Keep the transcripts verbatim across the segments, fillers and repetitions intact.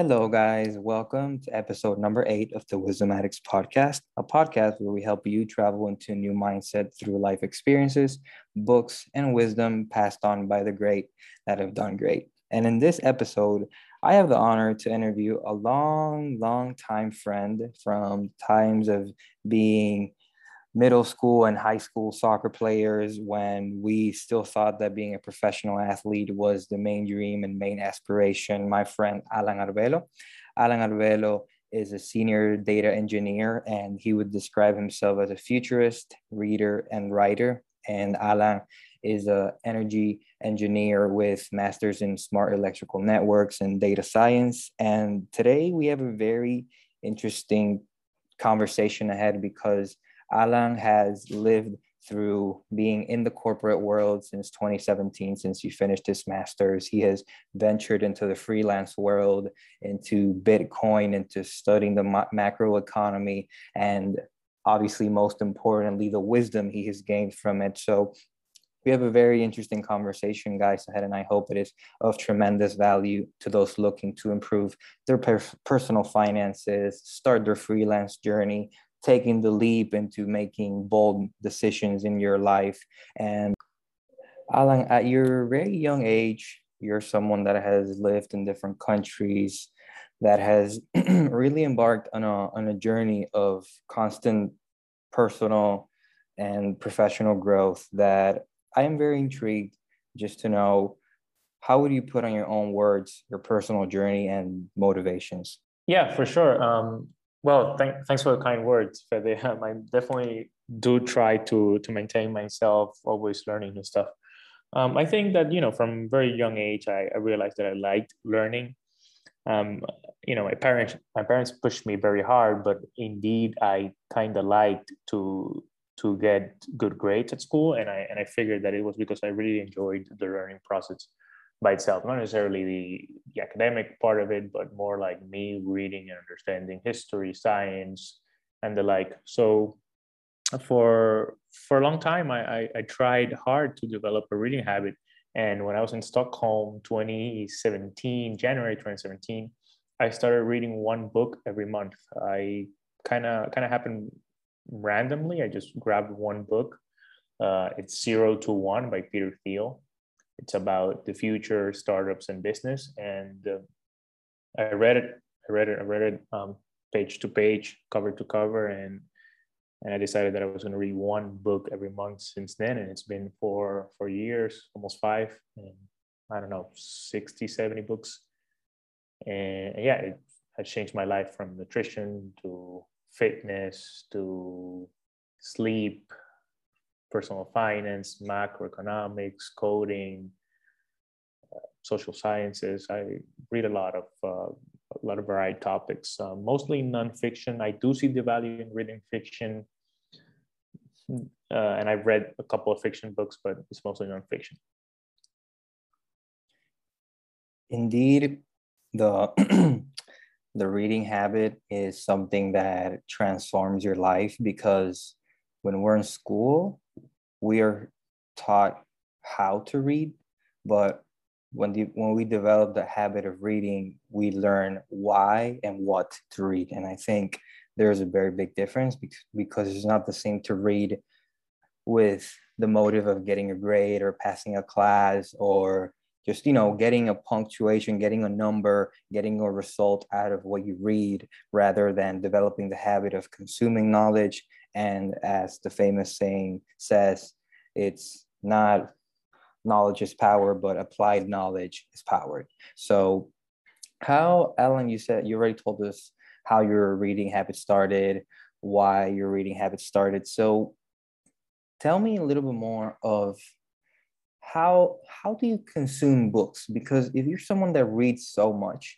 Hello, guys. Welcome to episode number eight of the Wisdom Addicts podcast, a podcast where we help you travel into a new mindset through life experiences, books, and wisdom passed on by the great that have done great. And in this episode, I have the honor to interview a long, long time friend from times of being middle school and high school soccer players when we still thought that being a professional athlete was the main dream and main aspiration. My friend Alan Arvelo. Alan Arvelo is a senior data engineer, and he would describe himself as a futurist, reader, and writer. And Alan is an energy engineer with masters in smart electrical networks and data science. And today we have a very interesting conversation ahead because Alan has lived through being in the corporate world since twenty seventeen, since he finished his master's. He has ventured into the freelance world, into Bitcoin, into studying the macro economy, and obviously, most importantly, the wisdom he has gained from it. So we have a very interesting conversation, guys, ahead, and I hope it is of tremendous value to those looking to improve their per- personal finances, start their freelance journey, taking the leap into making bold decisions in your life. And Alan, at your very young age, you're someone that has lived in different countries, that has really embarked on a, on a journey of constant personal and professional growth that I am very intrigued just to know, how would you put on your own words, your personal journey and motivations? Yeah, for sure. Um... Well, thank, thanks for the kind words, Fede. Um, I definitely do try to to maintain myself, always learning new stuff. Um, I think that, you know, from very young age, I, I realized that I liked learning. Um, you know, my parents my parents pushed me very hard, but indeed, I kind of liked to to get good grades at school, and I and I figured that it was because I really enjoyed the learning process by itself, not necessarily the, the academic part of it, but more like me reading and understanding history, science, and the like. So for for a long time, I, I, I tried hard to develop a reading habit. And when I was in Stockholm, twenty seventeen, January twenty seventeen, I started reading one book every month. I kind of kind of happened randomly. I just grabbed one book. Uh, it's Zero to One by Peter Thiel. It's about the future, startups, and business. And uh, I read it, I read it, I read it um, page to page, cover to cover. And and I decided that I was going to read one book every month since then. And it's been for, for years, almost five, and I don't know, sixty, seventy books. And yeah, it has changed my life from nutrition to fitness to sleep, personal finance, macroeconomics, coding, uh, social sciences. I read a lot of uh, a lot of varied topics, uh, mostly nonfiction. I do see the value in reading fiction, uh, and I've read a couple of fiction books, but it's mostly nonfiction. Indeed, the the reading habit is something that transforms your life, because when we're in school, we are taught how to read, but when the, when we develop the habit of reading, we learn why and what to read. And I think there's a very big difference because, because it's not the same to read with the motive of getting a grade or passing a class or just, you know, getting a punctuation, getting a number, getting a result out of what you read, rather than developing the habit of consuming knowledge. And as the famous saying says, it's not knowledge is power, but applied knowledge is power. So how, Alan, you said, you already told us how your reading habit started, why your reading habit started. So tell me a little bit more of how, how do you consume books? Because if you're someone that reads so much,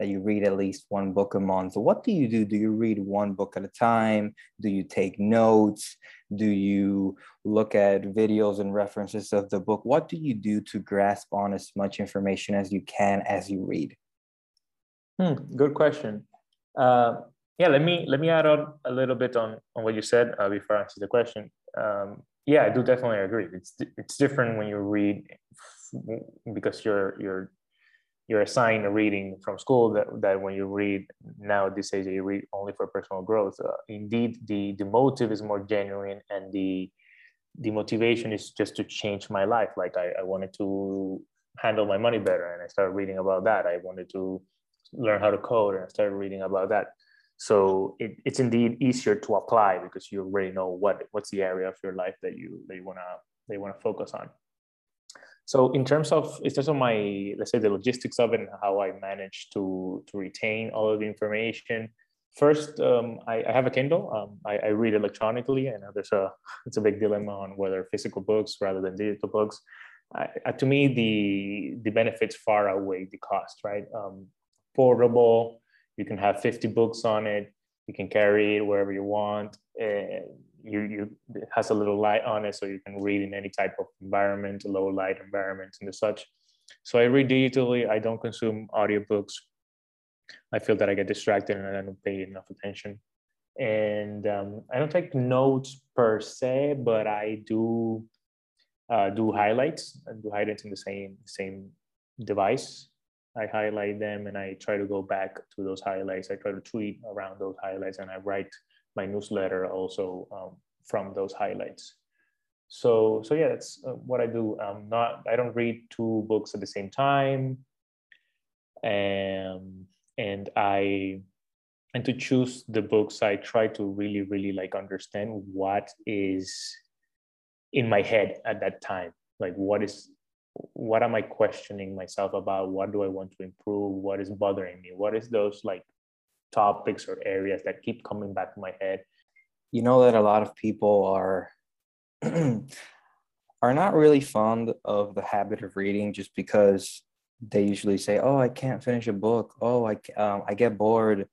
that you read at least one book a month, what do you do? Do you read one book at a time? Do you take notes? Do you look at videos and references of the book? What do you do to grasp on as much information as you can as you read? Hmm, good question. Uh, yeah, let me let me add on a little bit on, on what you said uh, before I answer the question. Um, yeah, I do definitely agree. It's it's different when you read because you're you're you're assigned a reading from school that, that when you read now at this age, you read only for personal growth. Uh, indeed, the, the motive is more genuine, and the the motivation is just to change my life. Like I, I wanted to handle my money better, and I started reading about that. I wanted to learn how to code, and I started reading about that. So it, it's indeed easier to apply because you already know what what's the area of your life that you they wanna they wanna focus on. So in terms of in terms of my, let's say, the logistics of it and how I managed to to retain all of the information. First, um, I, I have a Kindle. Um, I, I read electronically, and there's a it's a big dilemma on whether physical books rather than digital books. I, I, to me, the the benefits far outweigh the cost. Right, um, portable. You can have fifty books on it. You can carry it wherever you want. Uh, you, you, it has a little light on it, so you can read in any type of environment, low light environments and such. So I read digitally. I don't consume audiobooks. I feel that I get distracted and I don't pay enough attention. And um, I don't take notes per se, but I do uh, do highlights. I do highlights in the same same device. I highlight them and I try to go back to those highlights. I try to tweet around those highlights, and I write my newsletter also um, from those highlights. So, so yeah, that's what I do. I'm not, I don't read two books at the same time. Um, and I, and to choose the books, I try to really, really like understand what is in my head at that time. Like what is, what am I questioning myself about? What do I want to improve? What is bothering me? What is those like topics or areas that keep coming back to my head? You know that a lot of people are are not really fond of the habit of reading just because they usually say, oh, I can't finish a book. Oh, I, um, I get bored.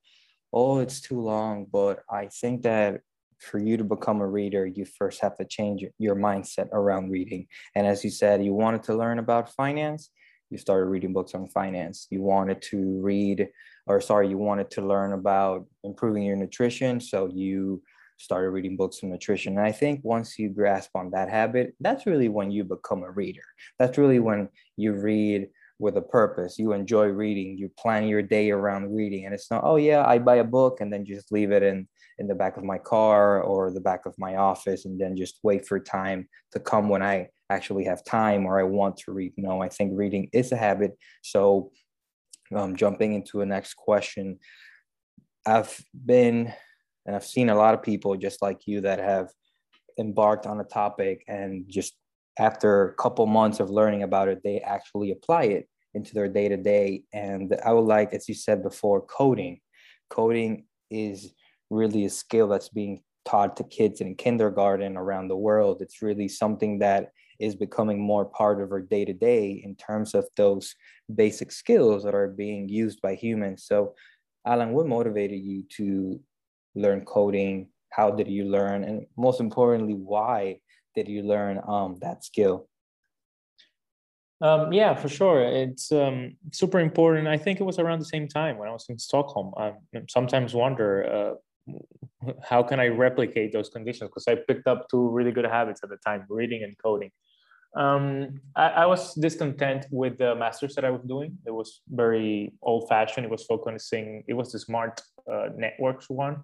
Oh, it's too long. But I think that for you to become a reader, you first have to change your mindset around reading. And as you said, you wanted to learn about finance, you started reading books on finance. You wanted to read, or sorry, you wanted to learn about improving your nutrition, so you started reading books on nutrition. And I think once you grasp on that habit, that's really when you become a reader. That's really when you read with a purpose. You enjoy reading, you plan your day around reading, and it's not, oh yeah, I buy a book and then just leave it in in the back of my car or the back of my office and then just wait for time to come when I actually have time or I want to read. No, I think reading is a habit. So um, jumping into the next question, I've been, and I've seen a lot of people just like you that have embarked on a topic and just after a couple months of learning about it, they actually apply it into their day-to-day. And I would like, as you said before, coding. Coding is really a skill that's being taught to kids in kindergarten around the world. It's really something that is becoming more part of our day-to-day in terms of those basic skills that are being used by humans. So, Alan, what motivated you to learn coding? How did you learn? And most importantly, why did you learn um, that skill? Um, yeah, for sure. It's um, super important. I think it was around the same time when I was in Stockholm. I sometimes wonder, uh, how can I replicate those conditions? Because I picked up two really good habits at the time, reading and coding. Um, I, I was discontent with the master's that I was doing. It was very old fashioned. It was focusing, it was the smart uh, networks one.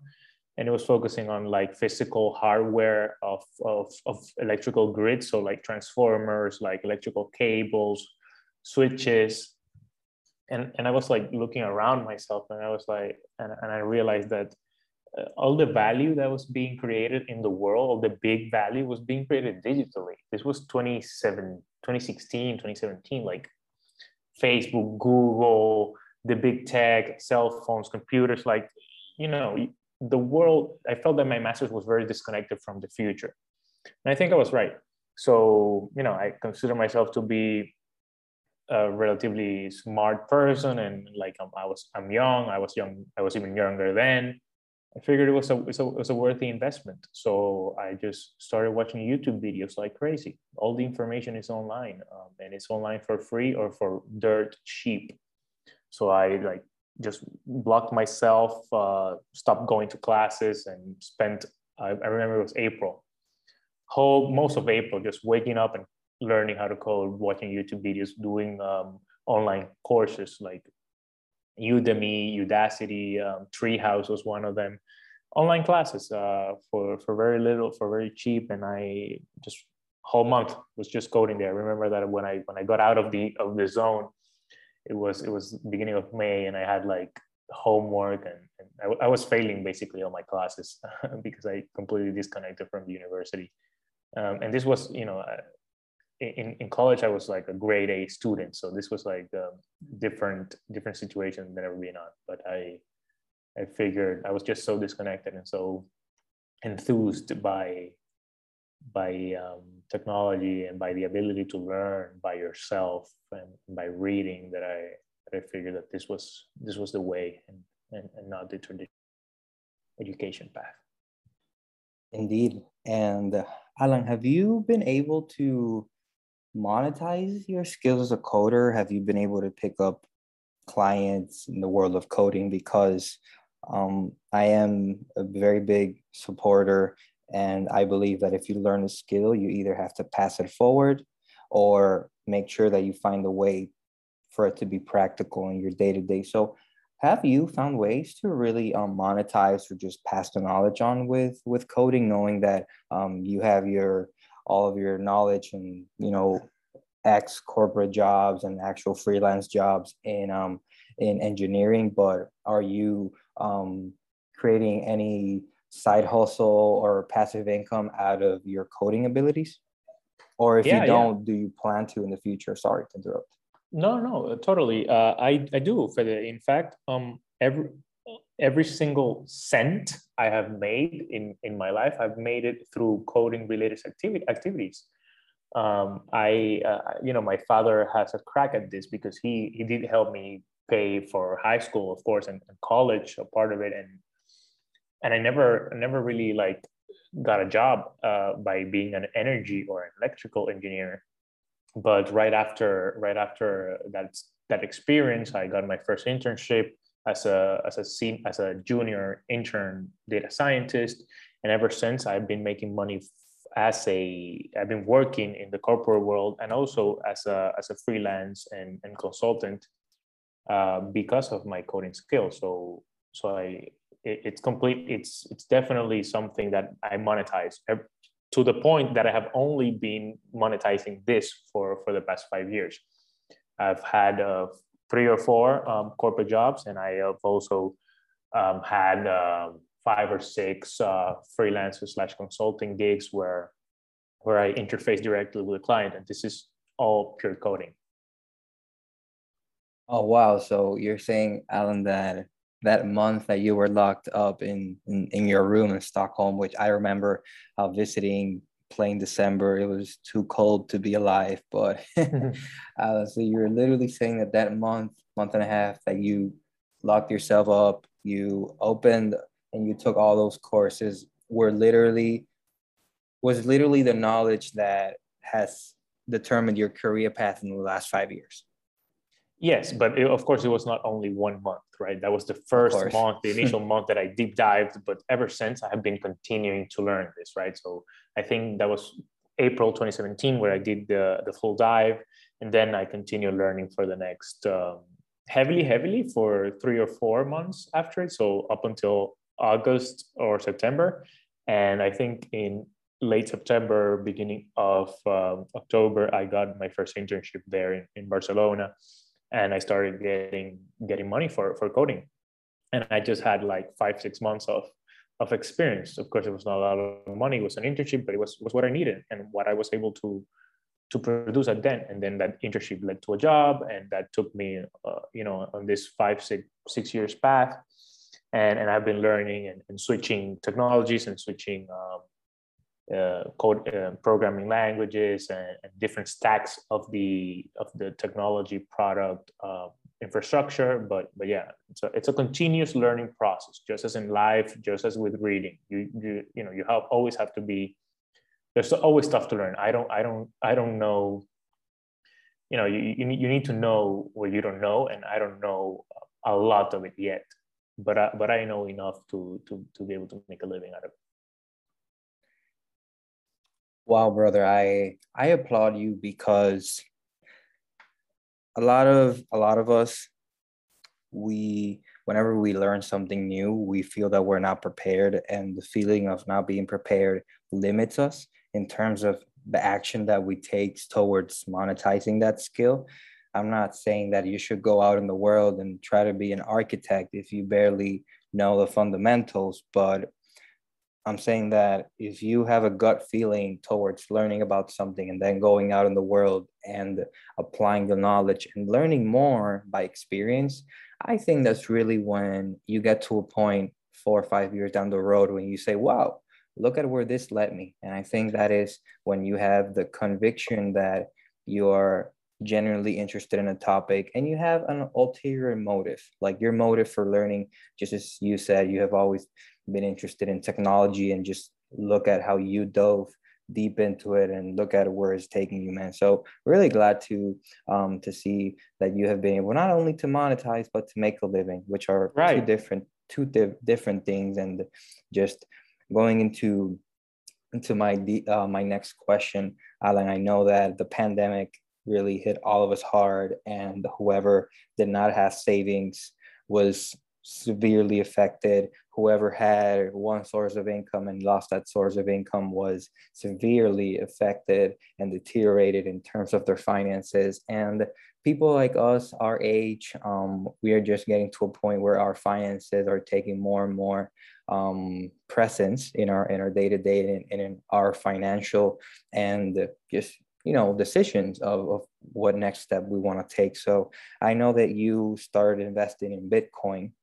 And it was focusing on like physical hardware of, of, of electrical grids. So like transformers, like electrical cables, switches. And, and I was like looking around myself and I was like, and, and I realized that all the value that was being created in the world, all the big value was being created digitally. This was twenty sixteen, twenty seventeen, like Facebook, Google, the big tech, cell phones, computers, like, you know, the world, I felt that my master's was very disconnected from the future. And I think I was right. So, you know, I consider myself to be a relatively smart person. And like, I'm, I was, I'm young, I was young, I was even younger then. I figured it was, a, it, was a, it was a worthy investment. So I just started watching YouTube videos like crazy. All the information is online, um, and it's online for free or for dirt cheap. So I like just blocked myself, uh, stopped going to classes and spent, I, I remember it was April, whole most of April, just waking up and learning how to code, watching YouTube videos, doing um, online courses like Udemy, Udacity, um, Treehouse was one of them. Online classes uh, for, for very little, for very cheap. And I just, whole month was just coding there. I remember that when I when I got out of the of the zone, it was it was beginning of May, and I had like homework, and, and I, I was failing basically all my classes because I completely disconnected from the university. Um, and this was, you know, in in college I was like a grade A student, so this was like a different different situation than ever being on. But I I figured I was just so disconnected and so enthused by. by um, technology and by the ability to learn by yourself and by reading that I that I figured that this was this was the way and, and, and not the traditional education path. Indeed. And uh, Alan, have you been able to monetize your skills as a coder? Have you been able to pick up clients in the world of coding? Because um, I am a very big supporter. And I believe that if you learn a skill, you either have to pass it forward or make sure that you find a way for it to be practical in your day-to-day. So have you found ways to really um, monetize or just pass the knowledge on with, with coding, knowing that um, you have your all of your knowledge and, you know, ex-corporate jobs and actual freelance jobs in, um, in engineering, but are you um, creating any side hustle or passive income out of your coding abilities? Or if yeah, you don't, yeah. do you plan to in the future? Sorry to interrupt. No, no, totally. Uh, I, I do. In fact, um, every every single cent I have made in, in my life, I've made it through coding-related activi- activities. Um, I, uh, you know, my father has a crack at this because he, he did help me pay for high school, of course, and, and college, a part of it, and And I never, never really like got a job uh, by being an energy or an electrical engineer. But right after, right after that that experience, I got my first internship as a as a senior, as a junior intern data scientist. And ever since, I've been making money as a I've been working in the corporate world and also as a as a freelance and and consultant uh, because of my coding skills. So so I. It's complete. It's it's definitely something that I monetize to the point that I have only been monetizing this for, for the past five years. I've had uh, three or four um, corporate jobs, and I have also um, had uh, five or six uh, freelancer slash consulting gigs where where I interface directly with a client, and this is all pure coding. Oh wow! So you're saying, Alan, that. that month that you were locked up in, in, in your room in Stockholm, which I remember uh, visiting, plain December, it was too cold to be alive. But uh, so you're literally saying that that month, month and a half that you locked yourself up, you opened and you took all those courses were literally, was literally the knowledge that has determined your career path in the last five years. Yes, but it, of course, it was not only one month, right? That was the first month, the initial month that I deep dived. But ever since, I have been continuing to learn this, right? So I think that was April twenty seventeen where I did the, the full dive. And then I continued learning for the next um, heavily, heavily for three or four months after it. So up until August or September. And I think in late September, beginning of um, October, I got my first internship there in, in Barcelona. And I started getting getting money for, for coding. And I just had like five, six months of, of experience. Of course, it was not a lot of money. It was an internship, but it was, was what I needed and what I was able to, to produce at then. And then that internship led to a job. And that took me, uh, you know, on this five, six, six years path. And, and I've been learning and, and switching technologies and switching um, Uh, code uh, programming languages and, and different stacks of the of the technology product uh, infrastructure, but but yeah, so it's a continuous learning process, just as in life, just as with reading. You you you know you have always have to be there's always stuff to learn. I don't I don't I don't know. You know you you need, you need to know what you don't know, and I don't know a lot of it yet, but I, but I know enough to to to be able to make a living out of it. Wow, brother, I, I applaud you because a lot of a lot of us, we whenever we learn something new, we feel that we're not prepared, and the feeling of not being prepared limits us in terms of the action that we take towards monetizing that skill. I'm not saying that you should go out in the world and try to be an architect if you barely know the fundamentals, but I'm saying that if you have a gut feeling towards learning about something and then going out in the world and applying the knowledge and learning more by experience, I think that's really when you get to a point four or five years down the road when you say, wow, look at where this led me. And I think that is when you have the conviction that you're genuinely interested in a topic and you have an ulterior motive, like your motive for learning, just as you said, you have always been interested in technology, and just look at how you dove deep into it and look at where it's taking you, man. So really glad to um, to see that you have been able not only to monetize, but to make a living, which are right. two different two di- different things. And just going into into my uh, my next question, Alan, I know that the pandemic really hit all of us hard, and whoever did not have savings was severely affected. Whoever had one source of income and lost that source of income was severely affected and deteriorated in terms of their finances. And people like us, our age, um, we are just getting to a point where our finances are taking more and more um, presence in our in our day-to-day and in, in our financial and just, you know, decisions of, of what next step we want to take. So I know that you started investing in Bitcoin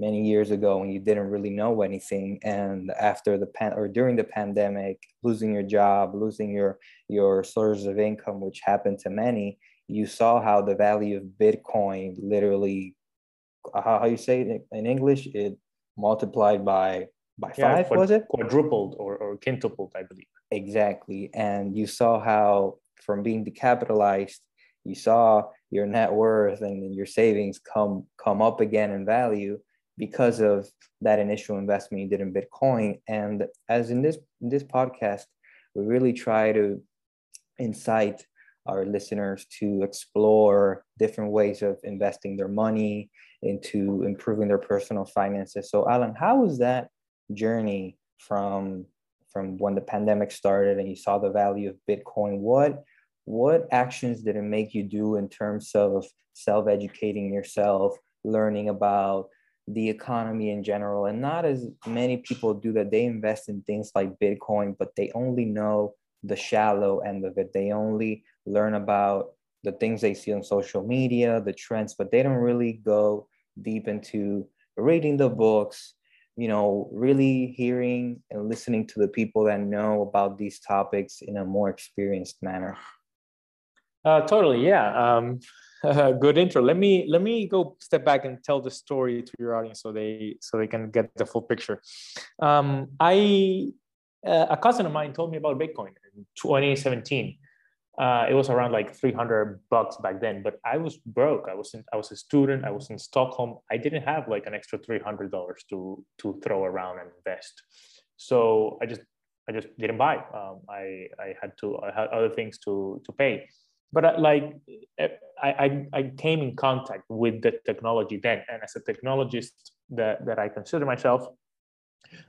many years ago when you didn't really know anything, and after the pan or during the pandemic, losing your job, losing your your sources of income, which happened to many, you saw how the value of Bitcoin literally, how you say it in English, it multiplied by by yeah, five, quad- was it quadrupled or, or quintupled, I believe. Exactly. And you saw how from being decapitalized, you saw your net worth and your savings come come up again in value because of that initial investment you did in Bitcoin. And as in this, in this podcast, we really try to incite our listeners to explore different ways of investing their money into improving their personal finances. So Alan, how was that journey from, from when the pandemic started and you saw the value of Bitcoin? What, what actions did it make you do in terms of self-educating yourself, learning about the economy in general? And not as many people do that. They invest in things like Bitcoin, but they only know the shallow end of it. They only learn about the things they see on social media, the trends, but they don't really go deep into reading the books, you know, really hearing and listening to the people that know about these topics in a more experienced manner. Uh, totally, yeah. Um... Uh, good intro. Let me let me go step back and tell the story to your audience so they so they can get the full picture. Um, I uh, a cousin of mine told me about Bitcoin in twenty seventeen. Uh, it was around like three hundred bucks back then, but I was broke. I was in, I was a student. I was in Stockholm. I didn't have like an extra three hundred dollars to to throw around and invest. So I just I just didn't buy. Um, I I had to I had other things to to pay. But I, like I, I, I came in contact with the technology then, and as a technologist that, that I consider myself,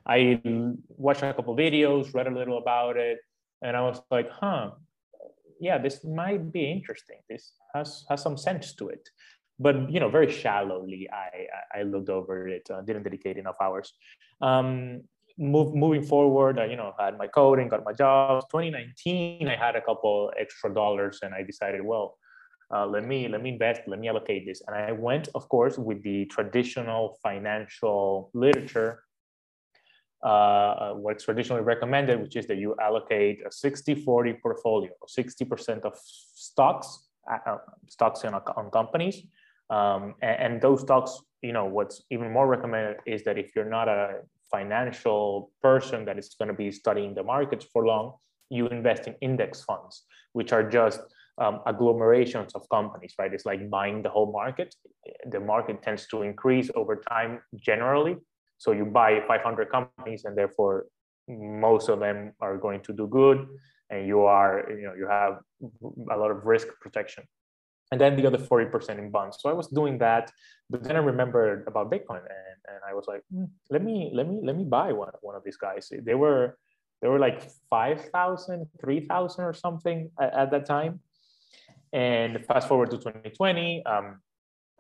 I watched a couple of videos, read a little about it, and I was like, "Huh, yeah, this might be interesting. This has has some sense to it." But you know, very shallowly, I I looked over it, uh, didn't dedicate enough hours. Um, Move, moving forward, I, you know, had my coding, got my job. twenty nineteen, I had a couple extra dollars, and I decided, well, uh, let me let me invest, let me allocate this. And I went, of course, with the traditional financial literature, uh, what's traditionally recommended, which is that you allocate a sixty forty portfolio, sixty percent of stocks, uh, stocks on, on companies, um, and, and those stocks. You know, what's even more recommended is that if you're not a financial person that is going to be studying the markets for long, you invest in index funds, which are just um, agglomerations of companies, right? It's like buying the whole market. The market tends to increase over time generally. So you buy five hundred companies, and therefore most of them are going to do good. And you are, you know, you have a lot of risk protection. and then the other forty percent in bonds. So I was doing that, but then I remembered about Bitcoin, and, and I was like, mm, let me let me let me buy one one of these guys. They were they were like five thousand, three thousand or something at, at that time. And fast forward to twenty twenty, um,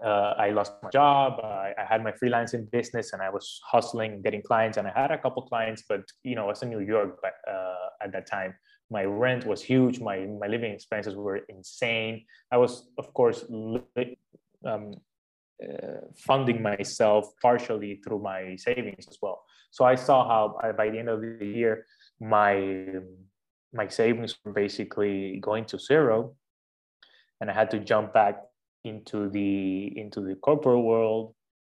uh, I lost my job. I, I had my freelancing business, and I was hustling, getting clients, and I had a couple clients. But you know, I was in New York uh, at that time. My rent was huge. My my living expenses were insane. I was, of course, li- um, uh, funding myself partially through my savings as well. So I saw how I, by the end of the year, my my savings were basically going to zero, and I had to jump back into the into the corporate world.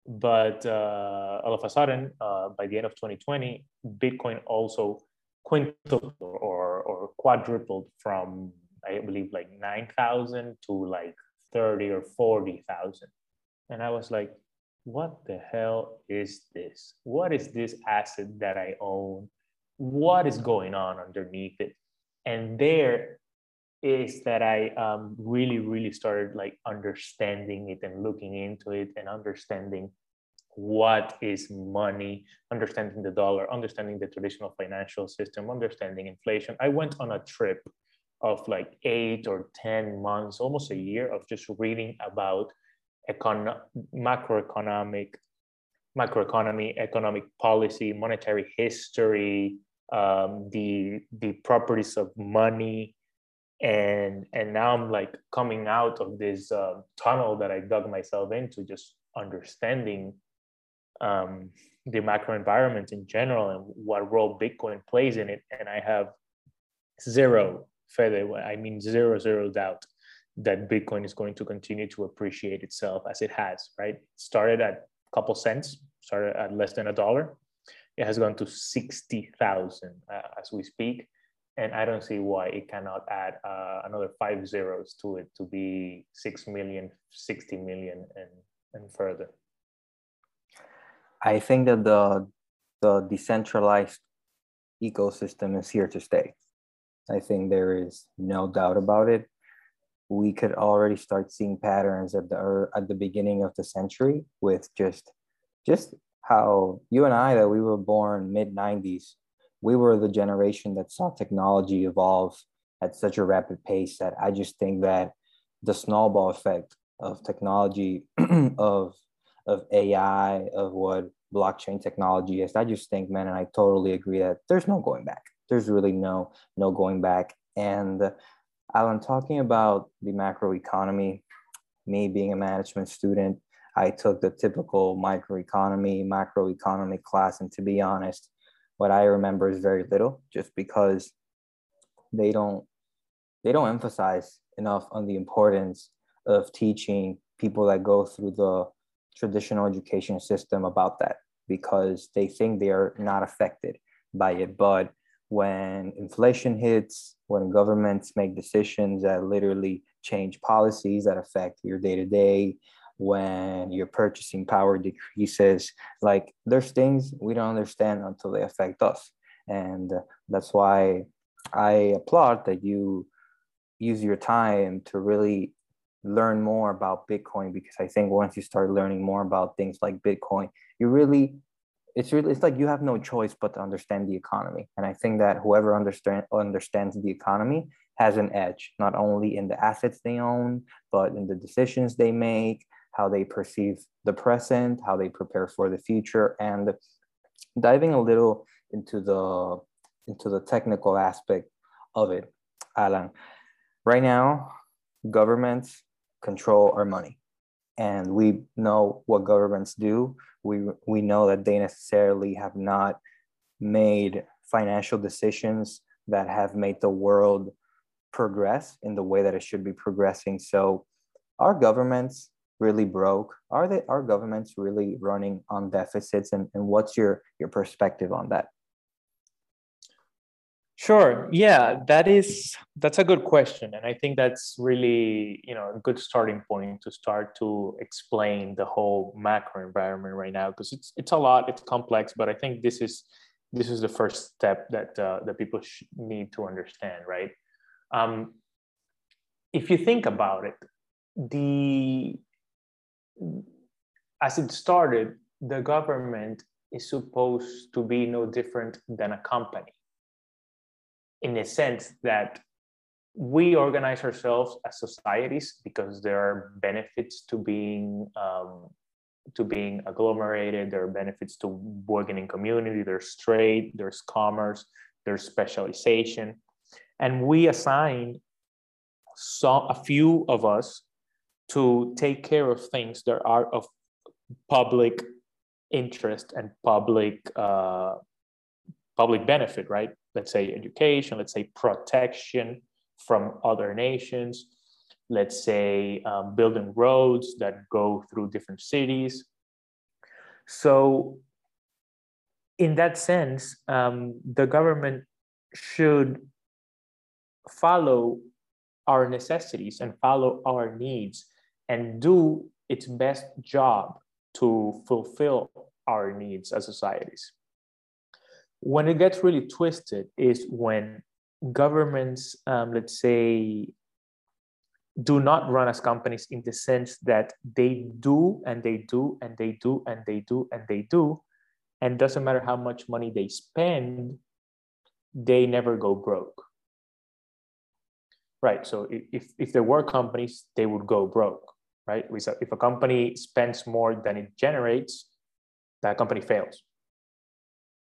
But uh, all of a sudden, uh, by the end of twenty twenty, Bitcoin also quintupled or, or quadrupled from, I believe, like nine thousand to like thirty or forty thousand. And I was like, what the hell is this? What is this asset that I own? What is going on underneath it? And there is that I um, really, really started like understanding it and looking into it and understanding what is money, understanding the dollar, understanding the traditional financial system, understanding inflation. I went on a trip of like eight or ten months, almost a year, of just reading about econ- macroeconomic, macroeconomy, economic policy, monetary history, um, the the properties of money. And and now I'm like coming out of this uh, tunnel that I dug myself into, just understanding um, the macro environment in general and what role Bitcoin plays in it. And I have zero, I mean zero, zero doubt that Bitcoin is going to continue to appreciate itself as it has, right? It started at a couple cents, started at less than a dollar. It has gone to sixty thousand uh, as we speak. And I don't see why it cannot add uh, another five zeros to it to be six million, sixty million, and, and further. I think that the, the decentralized ecosystem is here to stay. I think there is no doubt about it. We could already start seeing patterns at the, at the beginning of the century with just, just how you and I, that we were born mid nineties, we were the generation that saw technology evolve at such a rapid pace that I just think that the snowball effect of technology, of of A I, of what blockchain technology is, I just think, man, and I totally agree that there's no going back. There's really no no going back. And Alan, talking about the macroeconomy, me being a management student, I took the typical microeconomy, macroeconomy class, and to be honest, what I remember is very little, just because they don't they don't emphasize enough on the importance of teaching people that go through the traditional education system about that, because they think they are not affected by it. But when inflation hits, when governments make decisions that literally change policies that affect your day-to-day, when your purchasing power decreases, like there's things we don't understand until they affect us. And that's why I applaud that you use your time to really learn more about Bitcoin, because I think once you start learning more about things like Bitcoin, you really, it's really, it's like you have no choice but to understand the economy. And I think that whoever understand, understands the economy has an edge, not only in the assets they own, but in the decisions they make, how they perceive the present, how they prepare for the future. And diving a little into the into the technical aspect of it, Alan, right now, governments control our money. And we know what governments do. We, we know that they necessarily have not made financial decisions that have made the world progress in the way that it should be progressing. So our governments really broke? Are they are governments really running on deficits? And, and what's your, your perspective on that? Sure. Yeah, that is that's a good question. And I think that's really, you know, a good starting point to start to explain the whole macro environment right now, because it's it's a lot, it's complex, but I think this is this is the first step that uh, that people sh- need to understand, right? Um, if you think about it, the as it started, the government is supposed to be no different than a company, in the sense that we organize ourselves as societies because there are benefits to being um, to being agglomerated. There are benefits to working in community. There's trade, there's commerce, there's specialization, and we assign some a few of us to take care of things that are of public interest and public uh, public benefit, right? Let's say education. Let's say protection from other nations, let's say um, building roads that go through different cities. So in that sense, um, the government should follow our necessities and follow our needs and do its best job to fulfill our needs as societies. When it gets really twisted is when governments, um, let's say, do not run as companies in the sense that they do and they do and they do and they do and they do, and doesn't matter how much money they spend, they never go broke. Right. So if if there were companies, they would go broke. Right. If a company spends more than it generates, that company fails.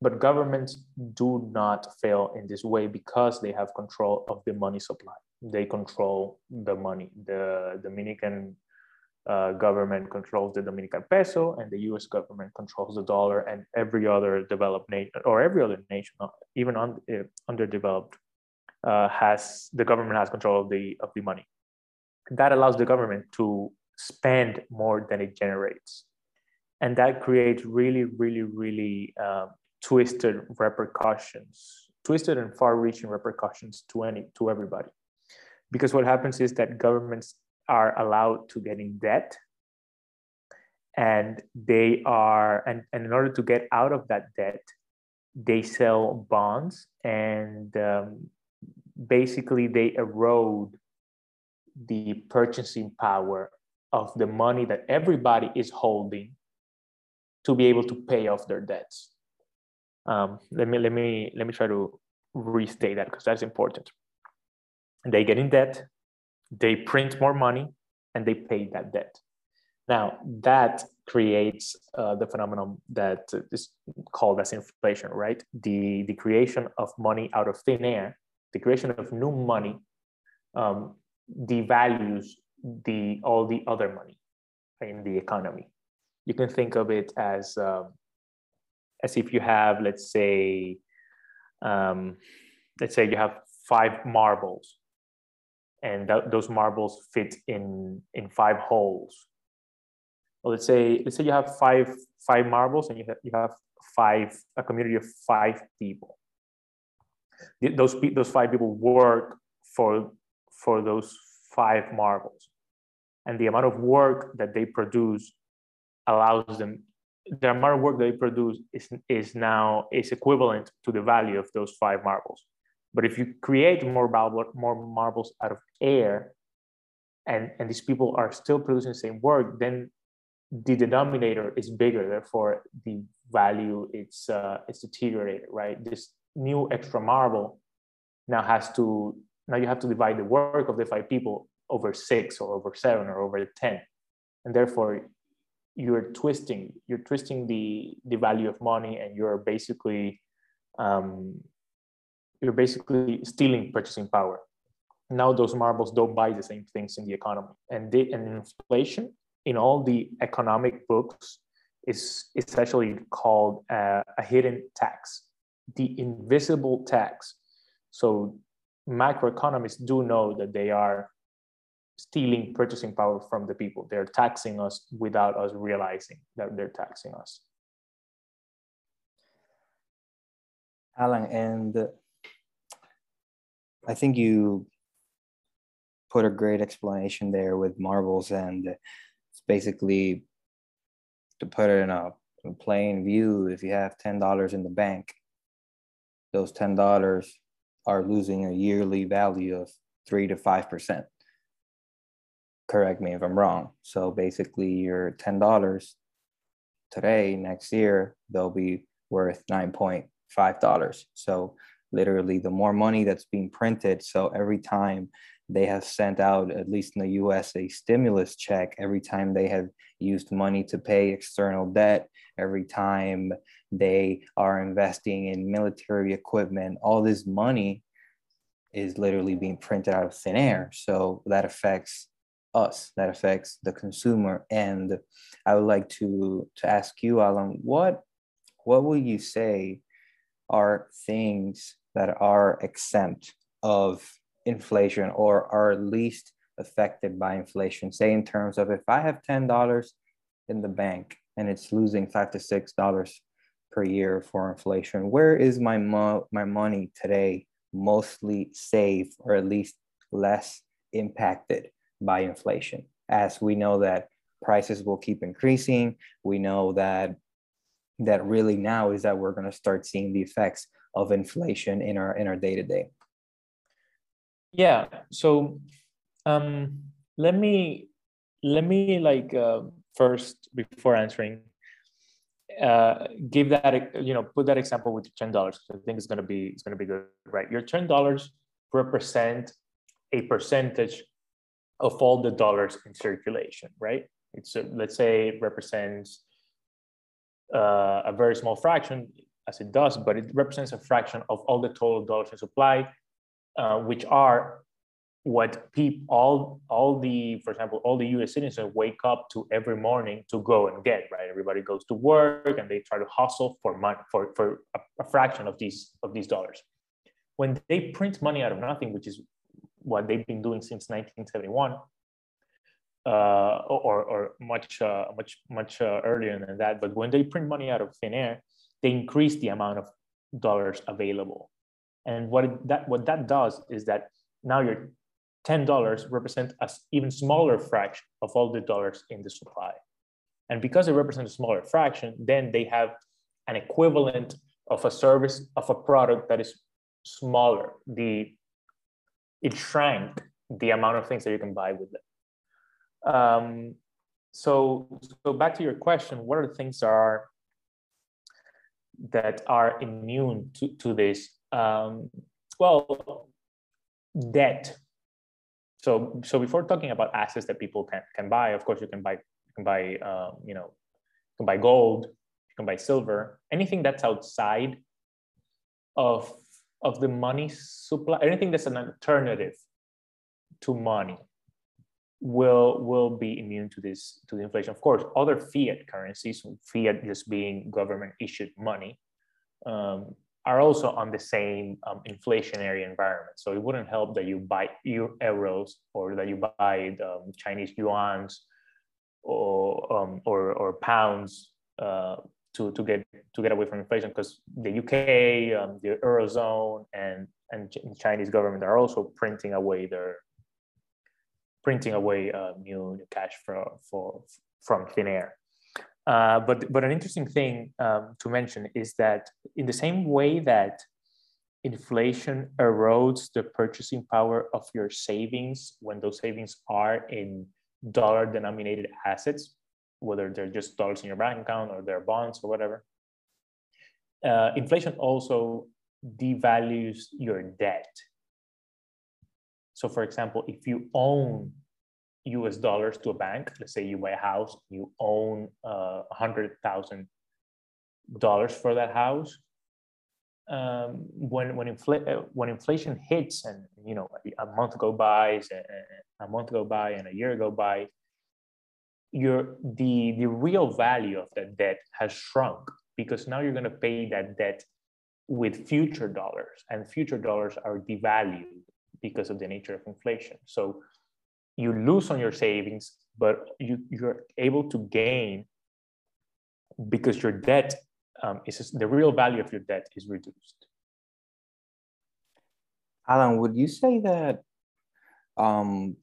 But governments do not fail in this way because they have control of the money supply. They control the money. The Dominican uh, government controls the Dominican peso, and the U S government controls the dollar, and every other developed nation, or every other nation, even on, uh, underdeveloped, uh, has the government has control of the of the money. That allows the government to spend more than it generates, and that creates really, really, really. Um, twisted repercussions, twisted and far-reaching repercussions to any to everybody. Because what happens is that governments are allowed to get in debt, and they are, and, and in order to get out of that debt, they sell bonds, and um, basically they erode the purchasing power of the money that everybody is holding to be able to pay off their debts. Um, let me let me let me try to restate that because that's important. They get in debt, they print more money, and they pay that debt. Now that creates uh, the phenomenon that is called as inflation, right? The the creation of money out of thin air, the creation of new money, um, devalues the all the other money in the economy. You can think of it as. Uh, As if you have, let's say, um, let's say you have five marbles, and th those marbles fit in in five holes. Well, let's say let's say you have five five marbles, and you have, you have five a community of five people. Those those five people work for for those five marbles, and the amount of work that they produce allows them. The amount of work they produce is, is now is equivalent to the value of those five marbles. But if you create more, more marbles out of air, and, and these people are still producing the same work, then the denominator is bigger. Therefore, the value it's uh, it's deteriorated. Right? This new extra marble now has to now you have to divide the work of the five people over six or over seven or over ten, and therefore. You're twisting, you're twisting the, the value of money, and you're basically, um, you're basically stealing purchasing power. Now those marbles don't buy the same things in the economy, and the, and inflation in all the economic books is essentially called a, a hidden tax, the invisible tax. So macroeconomists do know that they are stealing purchasing power from the people. They're taxing us without us realizing that they're taxing us. Alan, and I think you put a great explanation there with marbles, and it's basically, to put it in a in plain view, if you have ten dollars in the bank, those ten dollars are losing a yearly value of three to five percent. correct me if I'm wrong. So basically your ten dollars today, next year, they'll be worth nine point five dollars. So literally the more money that's being printed. So every time they have sent out, at least in the U S, a stimulus check, every time they have used money to pay external debt, every time they are investing in military equipment, all this money is literally being printed out of thin air. So that affects us, that affects the consumer. And I would like to, to ask you, Alan, what, what would you say are things that are exempt of inflation or are least affected by inflation? Say in terms of, if I have ten dollars in the bank and it's losing five to six dollars per year for inflation, where is my mo my money today mostly safe or at least less impacted by inflation? As we know that prices will keep increasing, we know that that really now is that we're going to start seeing the effects of inflation in our in our day to day. Yeah. So um, let me let me like uh, first, before answering, uh, give that, you know, put that example with ten dollars. I think it's gonna be it's gonna be good, right? Your ten dollars represent a percentage of all the dollars in circulation, right? It's a, let's say it represents uh, a very small fraction, as it does, but it represents a fraction of all the total dollars in supply. Uh, which are what people, all, all the, for example, all the U S citizens wake up to every morning to go and get, right? Everybody goes to work and they try to hustle for money, for, for a, a fraction of these, of these dollars. When they print money out of nothing, which is what they've been doing since nineteen seventy-one, uh, or, or much, uh, much, much uh, earlier than that, but when they print money out of thin air, they increase the amount of dollars available. And what it, that what that does is that now your ten dollars represent an even smaller fraction of all the dollars in the supply. And because it represents a smaller fraction, then they have an equivalent of a service, of a product that is smaller. The, it shrank the amount of things that you can buy with it. Um, so, so back to your question, what are the things that are, that are immune to, to this? Um, well, debt. So, so before talking about assets that people can, can buy, of course, you can buy, you can buy, um, you know, you can buy gold, you can buy silver, anything that's outside of, of the money supply, anything that's an alternative to money will, will be immune to this, to the inflation. Of course, other fiat currencies, fiat just being government issued money, um, are also on the same um, inflationary environment. So it wouldn't help that you buy euros or that you buy um, Chinese yuans or, um, or, or pounds uh, to, to, get, to get away from inflation, because the U K, um, the Eurozone and, and Chinese government are also printing away their, printing away uh, new, new cash for, for, from thin air. Uh, but, but an interesting thing um, to mention is that in the same way that inflation erodes the purchasing power of your savings when those savings are in dollar-denominated assets, whether they're just dollars in your bank account or they're bonds or whatever, uh, inflation also devalues your debt. So, for example, if you own U S dollars to a bank, let's say you buy a house, you own uh, one hundred thousand dollars for that house. Um, when when, infl when inflation hits, and you know a month go by, a month go by, and a year go by, your the the real value of that debt has shrunk, because now you're going to pay that debt with future dollars, and future dollars are devalued because of the nature of inflation. So you lose on your savings, but you, you're able to gain because your debt um, is just, the real value of your debt is reduced. Alan, would you say that, um,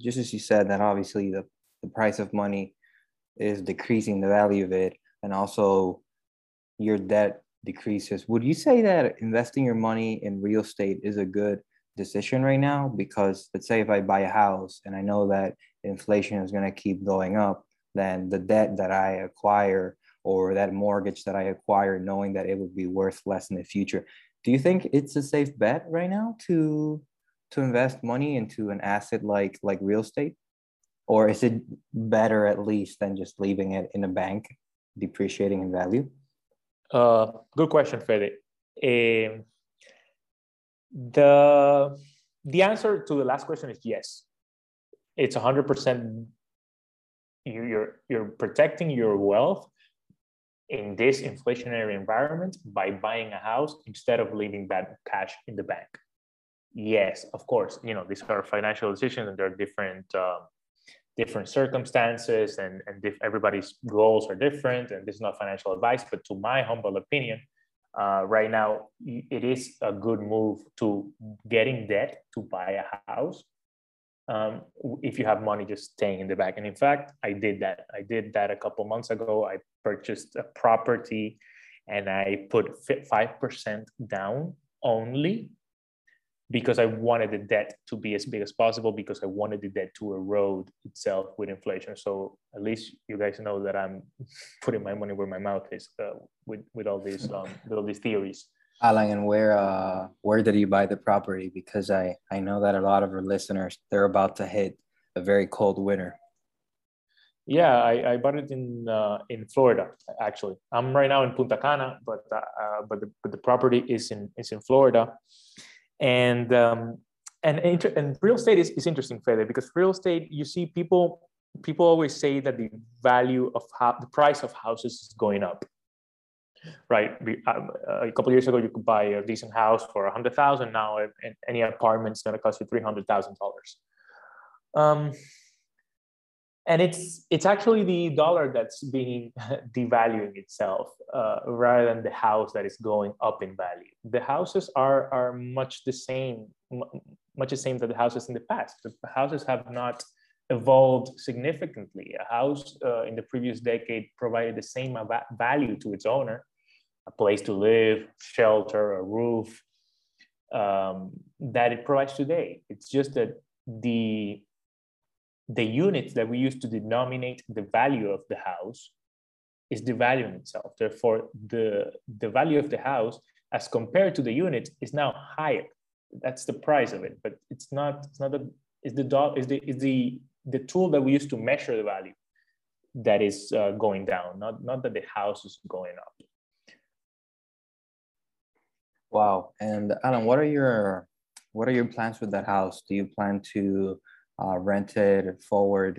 just as you said, that obviously the, the price of money is decreasing the value of it, and also your debt decreases. Would you say that investing your money in real estate is a good decision right now, because let's say if I buy a house and I know that inflation is going to keep going up, then the debt that I acquire or that mortgage that I acquire, knowing that it would be worth less in the future. Do you think it's a safe bet right now to to invest money into an asset like like real estate? Or is it better at least than just leaving it in a bank, depreciating in value? Uh, good question, Fede. Um, the, the answer to the last question is yes. It's one hundred percent you, you're, you're protecting your wealth in this inflationary environment by buying a house instead of leaving that cash in the bank. Yes, of course, you know, these are financial decisions and there are different um, different circumstances and, and if everybody's goals are different, and this is not financial advice, but to my humble opinion, uh, right now, it is a good move to getting debt to buy a house. Um, if you have money just staying in the bank. And in fact, I did that. I did that a couple months ago. I purchased a property and I put five percent down only because I wanted the debt to be as big as possible, because I wanted the debt to erode itself with inflation. So at least you guys know that I'm putting my money where my mouth is uh, with, with all these um, with all these theories. Alan, and where uh, where did you buy the property? Because I, I know that a lot of our listeners, they're about to hit a very cold winter. Yeah, I, I bought it in uh, in Florida. Actually, I'm right now in Punta Cana, but uh, but the but the property is in is in Florida. And um, and and real estate is, is interesting, Fede, because real estate, you see people people always say that the value of how the price of houses is going up, right? Um, a couple of years ago, you could buy a decent house for a hundred thousand. Now, and any apartment's going to cost you three hundred thousand dollars. Um, and it's it's actually the dollar that's being devaluing itself uh, rather than the house that is going up in value. The houses are are much the same, much the same that the houses in the past. The houses have not evolved significantly. A house uh, in the previous decade provided the same av- value to its owner, a place to live, shelter, a roof, um, that it provides today. It's just that the the units that we use to denominate the value of the house is devaluing itself. Therefore, the, the value of the house as compared to the unit is now higher. That's the price of it, but it's not, it's not a, it's the dog, is the, is the, the tool that we use to measure the value that is uh, going down, not, not that the house is going up. Wow. And Alan, what are your, what are your plans with that house? Do you plan to Uh, rented forward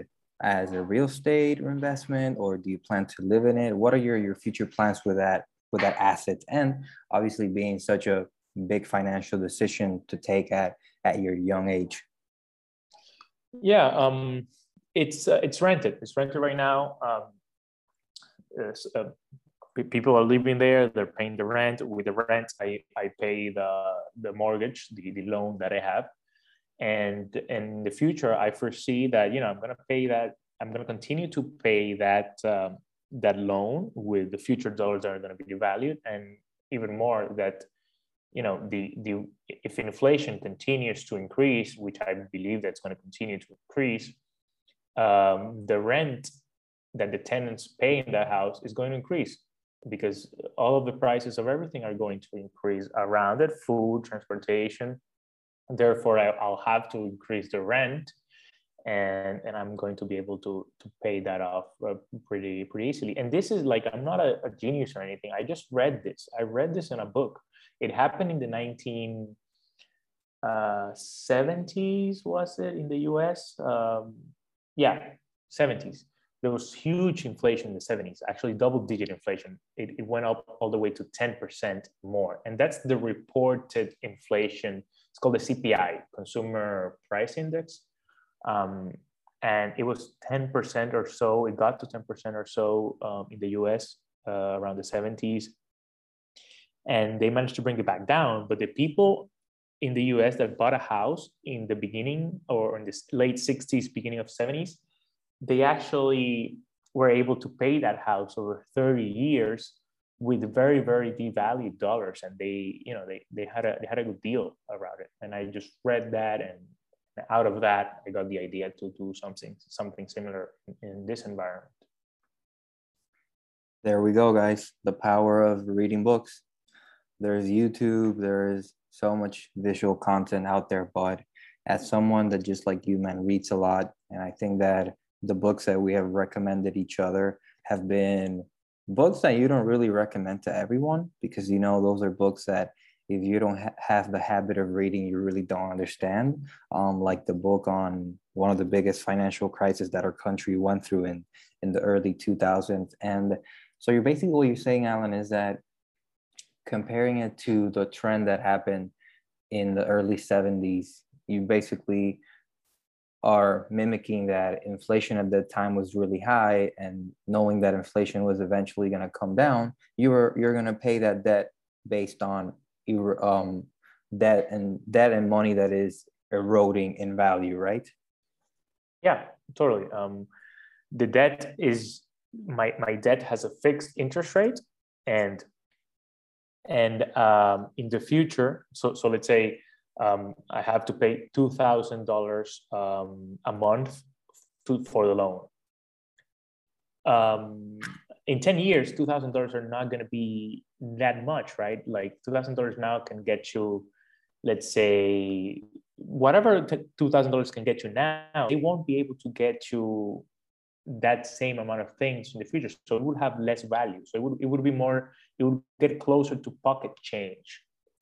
as a real estate or investment, or do you plan to live in it? What are your, your future plans with that with that asset? And obviously, being such a big financial decision to take at at your young age. Yeah, um, it's uh, it's rented. It's rented right now. Um, uh, people are living there. They're paying the rent. With the rent, I I pay the the mortgage, the, the loan that I have. And in the future, I foresee that, you know, I'm going to pay that, I'm going to continue to pay that, um, that loan with the future dollars that are going to be devalued. And even more that, you know, the, the, if inflation continues to increase, which I believe that's going to continue to increase, um, the rent that the tenants pay in that house is going to increase, because all of the prices of everything are going to increase around it, food, transportation. Therefore, I'll have to increase the rent, and, and I'm going to be able to, to pay that off pretty pretty easily. And this is like, I'm not a, a genius or anything. I just read this. I read this in a book. It happened in the nineteen seventies, was it, in the U S? Um, yeah, seventies. There was huge inflation in the seventies, actually double-digit inflation. It, it went up all the way to ten percent more. And that's the reported inflation. It's called the C P I, Consumer Price Index. Um, and it was ten percent or so. It got to ten percent or so um, in the U S uh, around the seventies. And they managed to bring it back down. But the people in the U S that bought a house in the beginning or in the late sixties, beginning of seventies, they actually were able to pay that house over thirty years with very, very devalued dollars. And they, you know, they, they had a, they had a good deal around it. And I just read that, and out of that, I got the idea to do something, something similar in, in this environment. There we go, guys. The power of reading books. There's YouTube. There is so much visual content out there, but as someone that, just like you, man, reads a lot, and I think that the books that we have recommended each other have been books that you don't really recommend to everyone, because, you know, those are books that if you don't ha- have the habit of reading, you really don't understand. Um, like the book on one of the biggest financial crises that our country went through in, in the early two thousands. And so you're basically, what you're saying, Alan, is that comparing it to the trend that happened in the early seventies, you basically are mimicking that. Inflation at that time was really high, and knowing that inflation was eventually going to come down, you were, you're going to pay that debt based on your um, debt and debt and money that is eroding in value, right? Yeah, totally. Um, the debt is, my, my debt has a fixed interest rate, and and um, in the future, so, so let's say Um, I have to pay two thousand dollars um, a month to, for the loan. Um, in ten years, two thousand dollars are not going to be that much, right? Like two thousand dollars now can get you, let's say, whatever two thousand dollars can get you now, they won't be able to get you that same amount of things in the future. So it would have less value. So it would, it would be more, it would get closer to pocket change,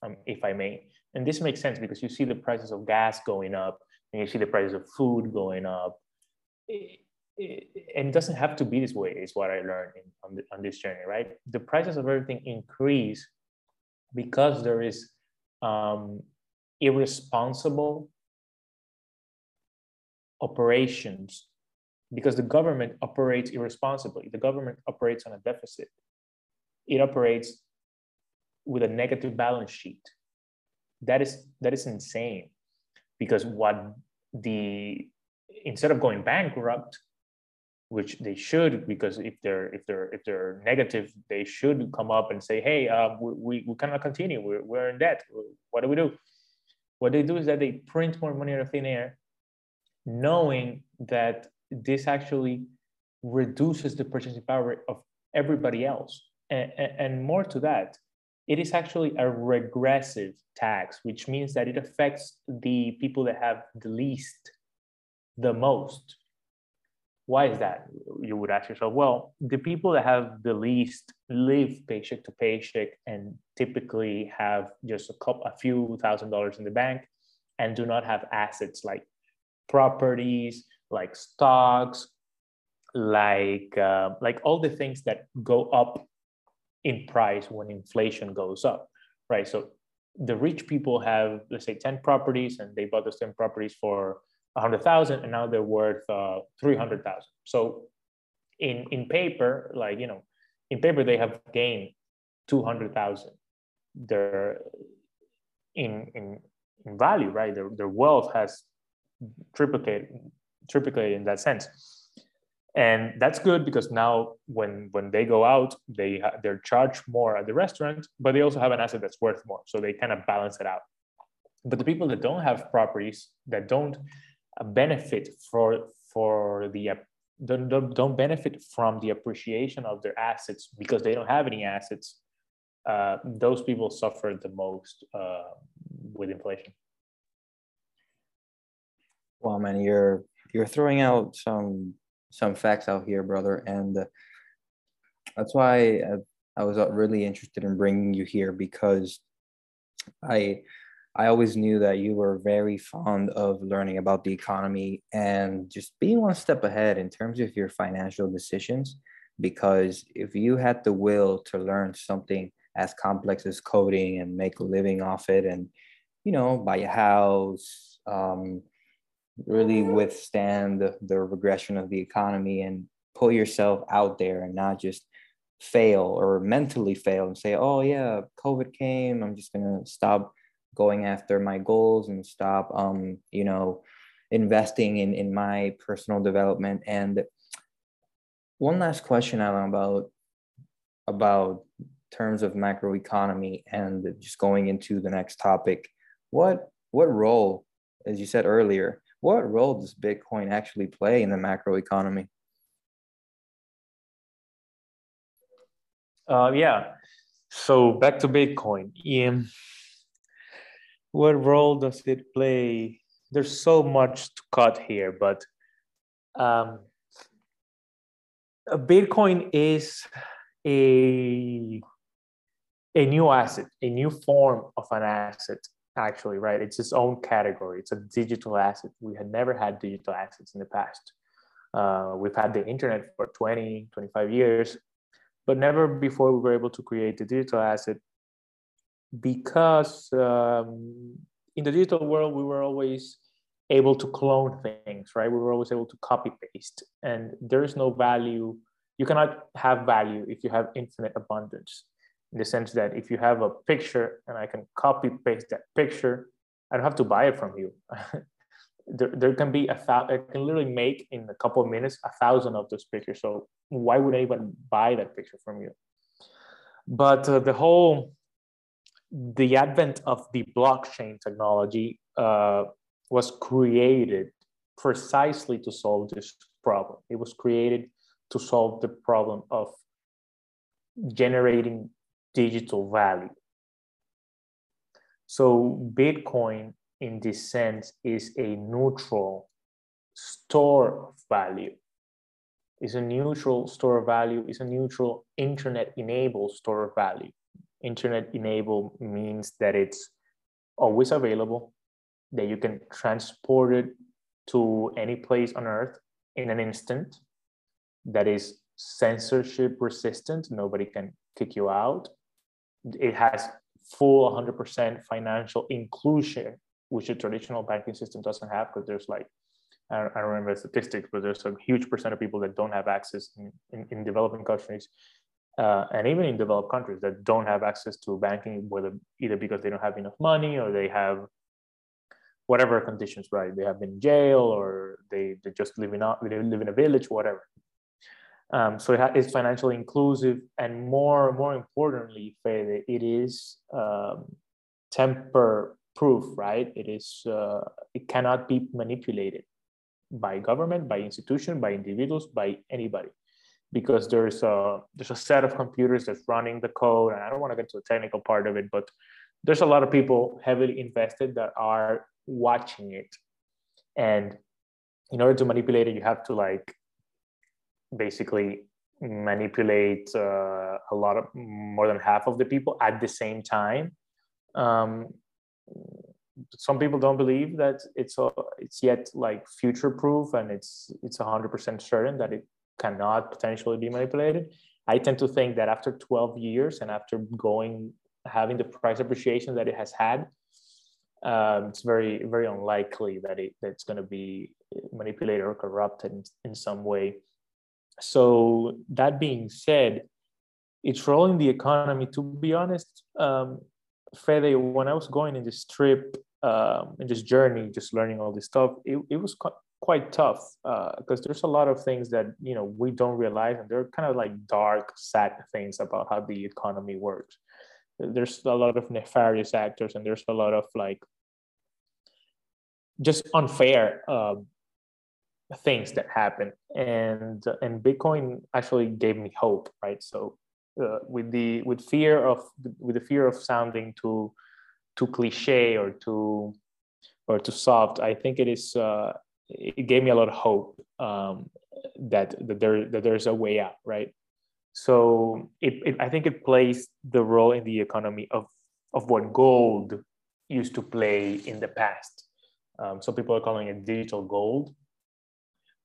um, if I may. And this makes sense because you see the prices of gas going up, and you see the prices of food going up. It, it, and it doesn't have to be this way, is what I learned in, on, the, on this journey, right? The prices of everything increase because there is um, irresponsible operations, because the government operates irresponsibly. The government operates on a deficit. It operates with a negative balance sheet. That is that is insane, because what the instead of going bankrupt, which they should, because if they're if they're if they're negative, they should come up and say, hey, uh, we, we we cannot continue. We're we're in debt. What do we do? What they do is that they print more money out of thin air, knowing that this actually reduces the purchasing power of everybody else, and, and, and more to that. It is actually a regressive tax, which means that it affects the people that have the least, the most. Why is that? You would ask yourself, well, the people that have the least live paycheck to paycheck and typically have just a couple, a few thousand dollars in the bank and do not have assets like properties, like stocks, like, uh, like all the things that go up in price when inflation goes up, right? So the rich people have, let's say, ten properties, and they bought those ten properties for one hundred thousand, and now they're worth uh, three hundred thousand. So in in paper, like, you know, in paper, they have gained two hundred thousand. They're in, in, in value, right? Their, their wealth has triplicated, triplicated in that sense. And that's good, because now when, when they go out, they, they're charged more at the restaurant, but they also have an asset that's worth more. So they kind of balance it out. But the people that don't have properties, that don't benefit for, for the, don't, don't benefit from the appreciation of their assets because they don't have any assets, uh, those people suffer the most uh, with inflation. Well, man, you're, you're throwing out some... some facts out here, brother, and uh, that's why uh, I was uh, really interested in bringing you here, because I I always knew that you were very fond of learning about the economy and just being one step ahead in terms of your financial decisions, because if you had the will to learn something as complex as coding and make a living off it and, you know, buy a house, um, really withstand the, the regression of the economy and pull yourself out there and not just fail or mentally fail and say, oh yeah, COVID came, I'm just gonna stop going after my goals and stop, um, you know, investing in, in my personal development. And one last question, Alan, about, about terms of macroeconomy and just going into the next topic. What what role, as you said earlier, what role does Bitcoin actually play in the macro economy? Uh, yeah, so back to Bitcoin. Um, what role does it play? There's so much to cut here, but um, Bitcoin is a, a new asset, a new form of an asset, actually, right? It's its own category. It's a digital asset. We had never had digital assets in the past. Uh, we've had the internet for twenty, twenty-five years. But never before we were able to create a digital asset, because um, in the digital world, we were always able to clone things, right? We were always able to copy paste, and there is no value. You cannot have value if you have infinite abundance, in the sense that if you have a picture and I can copy paste that picture, I don't have to buy it from you. There, there can be a thousand, I can literally make in a couple of minutes a thousand of those pictures. So why would anyone buy that picture from you? But uh, the whole, the advent of the blockchain technology uh, was created precisely to solve this problem. It was created to solve the problem of generating digital value. So Bitcoin, in this sense, is a neutral store of value. It's a neutral store of value. It's a neutral internet-enabled store of value. Internet-enabled means that it's always available, that you can transport it to any place on Earth in an instant, that is censorship resistant. Nobody can kick you out. It has full one hundred percent financial inclusion, which the traditional banking system doesn't have, because there's like, I don't remember the statistics, but there's a huge percent of people that don't have access in, in, in developing countries, uh, and even in developed countries, that don't have access to banking, whether either because they don't have enough money or they have whatever conditions, right? They have been in jail, or they, they just live in, they live in a village, whatever. Um, so it is financially inclusive, and more, more importantly, Fede, it is um, temper proof, right? It is, uh, it cannot be manipulated by government, by institution, by individuals, by anybody, because there's a, there's a set of computers that's running the code. And I don't want to get to the technical part of it, but there's a lot of people heavily invested that are watching it. And in order to manipulate it, you have to like basically manipulate uh, a lot of, more than half of the people at the same time. Um, Some people don't believe that it's a, it's yet like future proof, and it's it's one hundred percent certain that it cannot potentially be manipulated. I tend to think that after twelve years and after going having the price appreciation that it has had, um, it's very very unlikely that it that's going to be manipulated or corrupted in, in some way. So that being said, it's rolling the economy. To be honest, um, Fede, when I was going in this trip, um, in this journey, just learning all this stuff, it, it was co- quite tough because uh, there's a lot of things that, you know, we don't realize, and they're kind of like dark, sad things about how the economy works. There's a lot of nefarious actors, and there's a lot of like just unfair um, things that happen. And and Bitcoin actually gave me hope, right? So. Uh, with the with fear of with the fear of sounding too too cliche or too or too soft, I think it is uh, it gave me a lot of hope um, that that there that there's a way out, right? So it, it I think it plays the role in the economy of of what gold used to play in the past. Um, some people are calling it digital gold.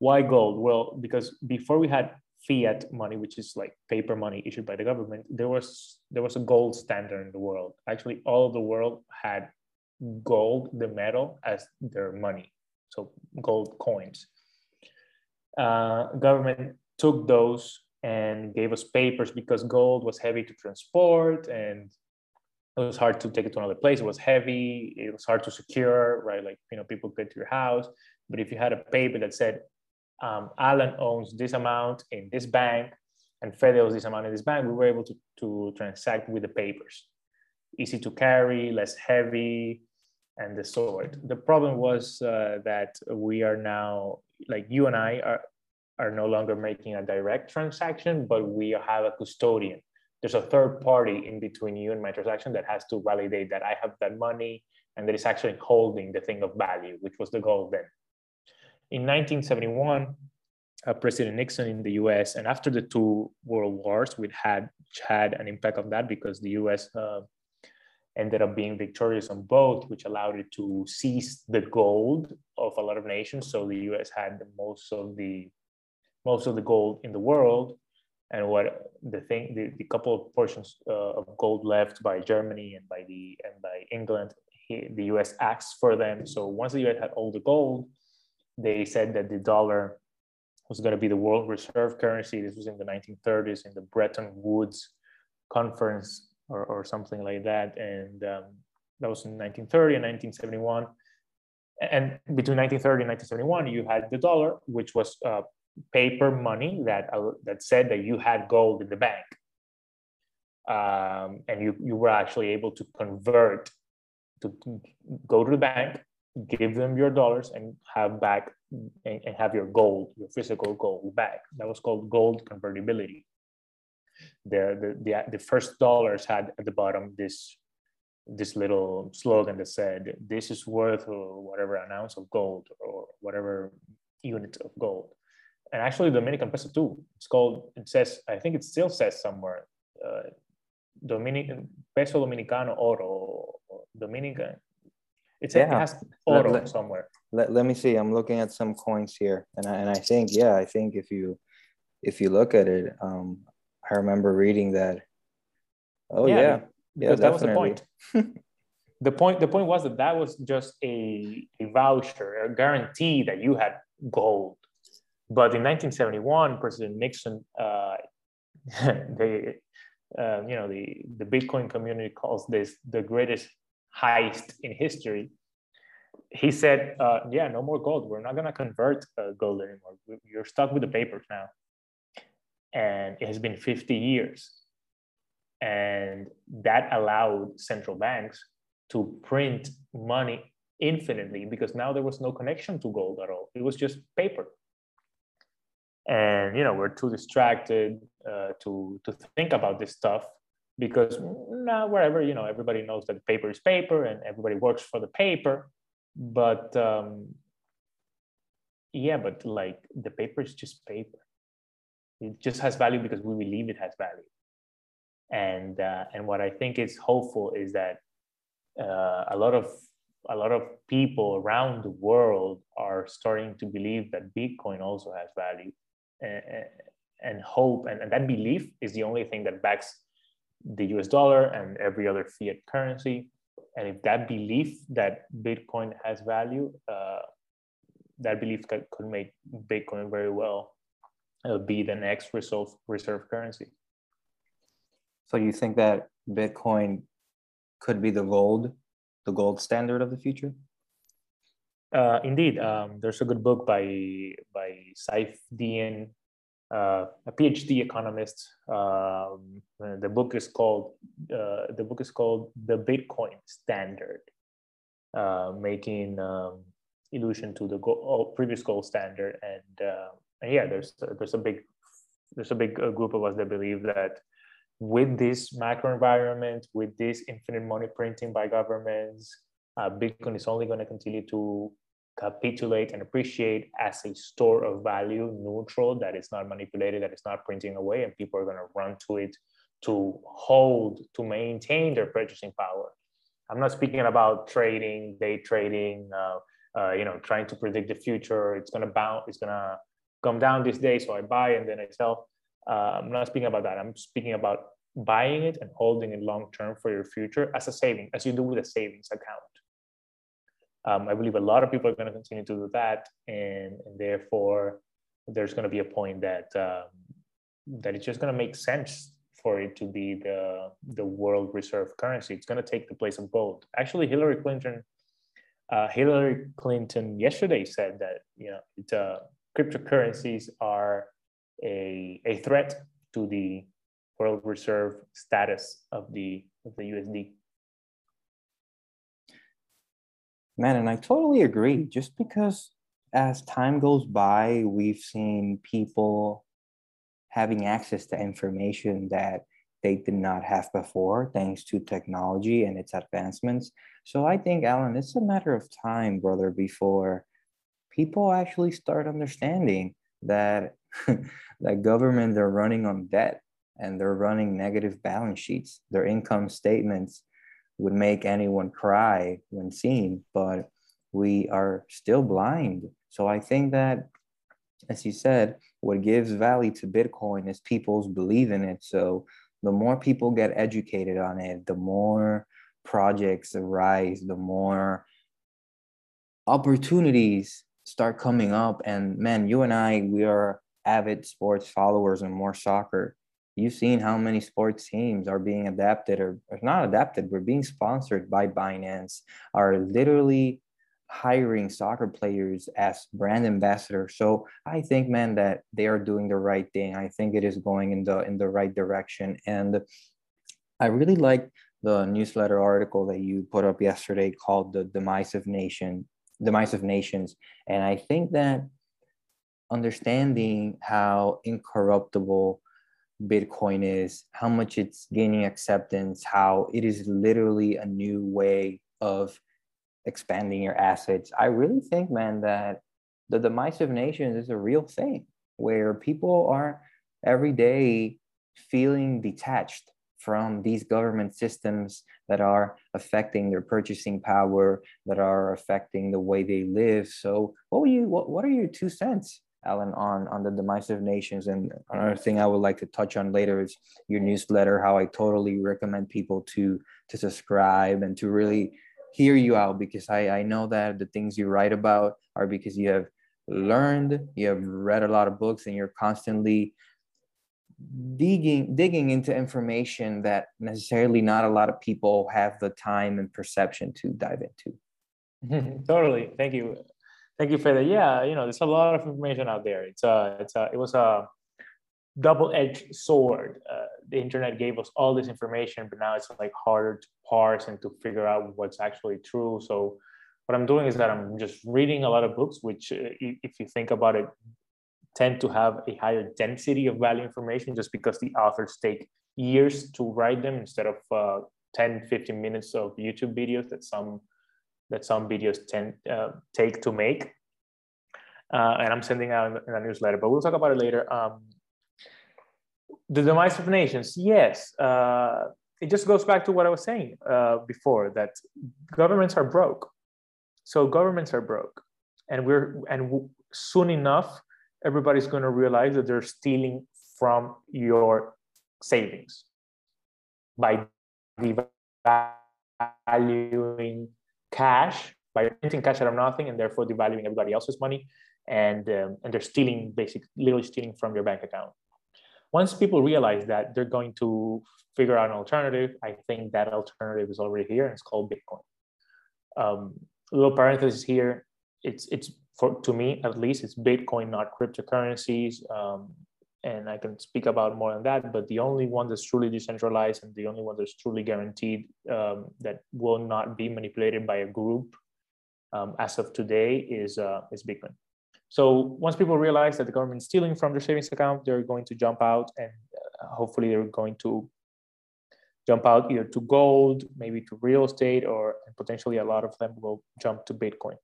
Why gold? Well, because before we had fiat money, which is like paper money issued by the government, there was there was a gold standard in the world. Actually, all of the world had gold, the metal, as their money. So gold coins. Uh, government took those and gave us papers because gold was heavy to transport, and it was hard to take it to another place. It was heavy. It was hard to secure, right? Like, you know, people get to your house. But if you had a paper that said, Um, Alan owns this amount in this bank, and Fede owns this amount in this bank, we were able to, to transact with the papers. Easy to carry, less heavy, and the sword. The problem was uh, that we are now, like you and I are, are no longer making a direct transaction, but we have a custodian. There's a third party in between you and my transaction that has to validate that I have that money and that is actually holding the thing of value, which was the goal then. In nineteen seventy-one, uh, President Nixon in the U S, and after the two world wars, we had had an impact on that because the U S uh, ended up being victorious on both, which allowed it to seize the gold of a lot of nations. So the U S had most of the most of the gold in the world, and what the thing, the, the couple of portions uh, of gold left by Germany and by the and by England, he, the U S asked for them. So once the U S had all the gold, they said that the dollar was going to be the world reserve currency. This was in the nineteen thirties in the Bretton Woods conference or, or something like that, and um, that was in nineteen thirty and nineteen seventy-one. And between nineteen thirty and nineteen seventy-one, you had the dollar, which was uh, paper money that uh, that said that you had gold in the bank, um, and you, you were actually able to convert, to go to the bank, give them your dollars, and have back and, and have your gold, your physical gold back. That was called gold convertibility. There, the, the the first dollars had at the bottom this this little slogan that said, "This is worth whatever an ounce of gold or whatever unit of gold." And actually, Dominican peso too. It's called. It says. I think it still says somewhere. Uh, Dominican peso dominicano oro. Dominican. It's, yeah. It has oro let, let, somewhere. Let, let me see. I'm looking at some coins here, and I, and I think yeah, I think if you if you look at it, um, I remember reading that. Oh yeah, yeah, yeah definitely. That was the point. The point. The point was that that was just a a voucher, a guarantee that you had gold. But in nineteen seventy-one, President Nixon, uh, they, uh, you know, the, the Bitcoin community calls this the greatest heist in history. He said, uh, yeah, no more gold. We're not going to convert uh, gold anymore. You're stuck with the papers now. And it has been fifty years. And that allowed central banks to print money infinitely because now there was no connection to gold at all. It was just paper. And, you know, we're too distracted uh, to, to think about this stuff because now nah, wherever, you know, everybody knows that paper is paper and everybody works for the paper. But um, yeah, but like the paper is just paper. It just has value because we believe it has value. And, uh, and what I think is hopeful is that uh, a lot of a lot of people around the world are starting to believe that Bitcoin also has value and, and hope. And, and that belief is the only thing that backs the U S dollar and every other fiat currency. And if that belief that Bitcoin has value, uh, that belief could, could make Bitcoin very well uh, be the next reserve, reserve currency. So you think that Bitcoin could be the gold? The gold standard of the future? Uh, indeed, um, there's a good book by by Saifedean, uh, a PhD economist. Um, the book is called uh, the book is called The Bitcoin Standard, uh, making um, allusion to the gold, previous gold standard. And, uh, and yeah, there's there's a big there's a big group of us that believe that. With this macro environment, with this infinite money printing by governments, uh, Bitcoin is only going to continue to capitulate and appreciate as a store of value, neutral, that it's not manipulated, that it's not printing away, and people are going to run to it to hold, to maintain their purchasing power. I'm not speaking about trading, day trading, uh, uh, you know, trying to predict the future. It's going to bounce, it's going to come down this day, so I buy and then I sell. Uh, I'm not speaking about that. I'm speaking about buying it and holding it long term for your future as a saving, as you do with a savings account. Um, I believe a lot of people are going to continue to do that, and, and therefore, there's going to be a point that um, that it's just going to make sense for it to be the the world reserve currency. It's going to take the place of gold. Actually, Hillary Clinton, uh, Hillary Clinton yesterday said that you know it, uh, cryptocurrencies are A, a threat to the world reserve status of the of the U S D. Man, and I totally agree. Just because as time goes by, we've seen people having access to information that they did not have before, thanks to technology and its advancements. So I think, Alan, it's a matter of time, brother, before people actually start understanding that that government, they're running on debt and they're running negative balance sheets. Their income statements would make anyone cry when seen, but we are still blind. So I think that, as you said, what gives value to Bitcoin is people's belief in it. So the more people get educated on it, the more projects arise, the more opportunities start coming up. And man, you and I, we are avid sports followers and more soccer. You've seen how many sports teams are being adapted or, or not adapted, but being sponsored by Binance, are literally hiring soccer players as brand ambassadors. So I think, man, that they are doing the right thing. I think it is going in the in the right direction. And I really like the newsletter article that you put up yesterday called The Demise of Nation, Demise of Nations. And I think that understanding how incorruptible Bitcoin is, how much it's gaining acceptance, how it is literally a new way of expanding your assets. I really think, man, that the demise of nations is a real thing, where people are every day feeling detached from these government systems that are affecting their purchasing power, that are affecting the way they live. So what were you, what, what are your two cents, Alan, on, on the demise of nations? And another thing I would like to touch on later is your newsletter, how I totally recommend people to, to subscribe and to really hear you out, because I, I know that the things you write about are because you have learned, you have read a lot of books, and you're constantly digging, digging into information that necessarily not a lot of people have the time and perception to dive into. Totally. Thank you. Thank you, Fede. Yeah, you know, there's a lot of information out there. It's a, it's a, it was a double-edged sword. Uh, the internet gave us all this information, but now it's like harder to parse and to figure out what's actually true. So what I'm doing is that I'm just reading a lot of books, which, if you think about it, tend to have a higher density of value information, just because the authors take years to write them instead of uh, ten, fifteen minutes of YouTube videos that some that some videos tend uh, take to make. Uh, and I'm sending out in a newsletter, but we'll talk about it later. Um, The demise of nations, yes. Uh, it just goes back to what I was saying uh, before, that governments are broke. So governments are broke, and we're and w- soon enough, everybody's going to realize that they're stealing from your savings by devaluing cash, by printing cash out of nothing, and therefore devaluing everybody else's money, and um, and they're stealing, basically, literally stealing from your bank account. Once people realize that, they're going to figure out an alternative. I think that alternative is already here, and it's called Bitcoin. Um, a little parenthesis here. It's it's for to me, at least, it's Bitcoin, not cryptocurrencies. Um, and I can speak about more on that, but the only one that's truly decentralized, and the only one that's truly guaranteed um, that will not be manipulated by a group um, as of today is uh, is Bitcoin. So once people realize that the government is stealing from their savings account, they're going to jump out, and uh, hopefully they're going to jump out either to gold, maybe to real estate, or potentially a lot of them will jump to Bitcoin.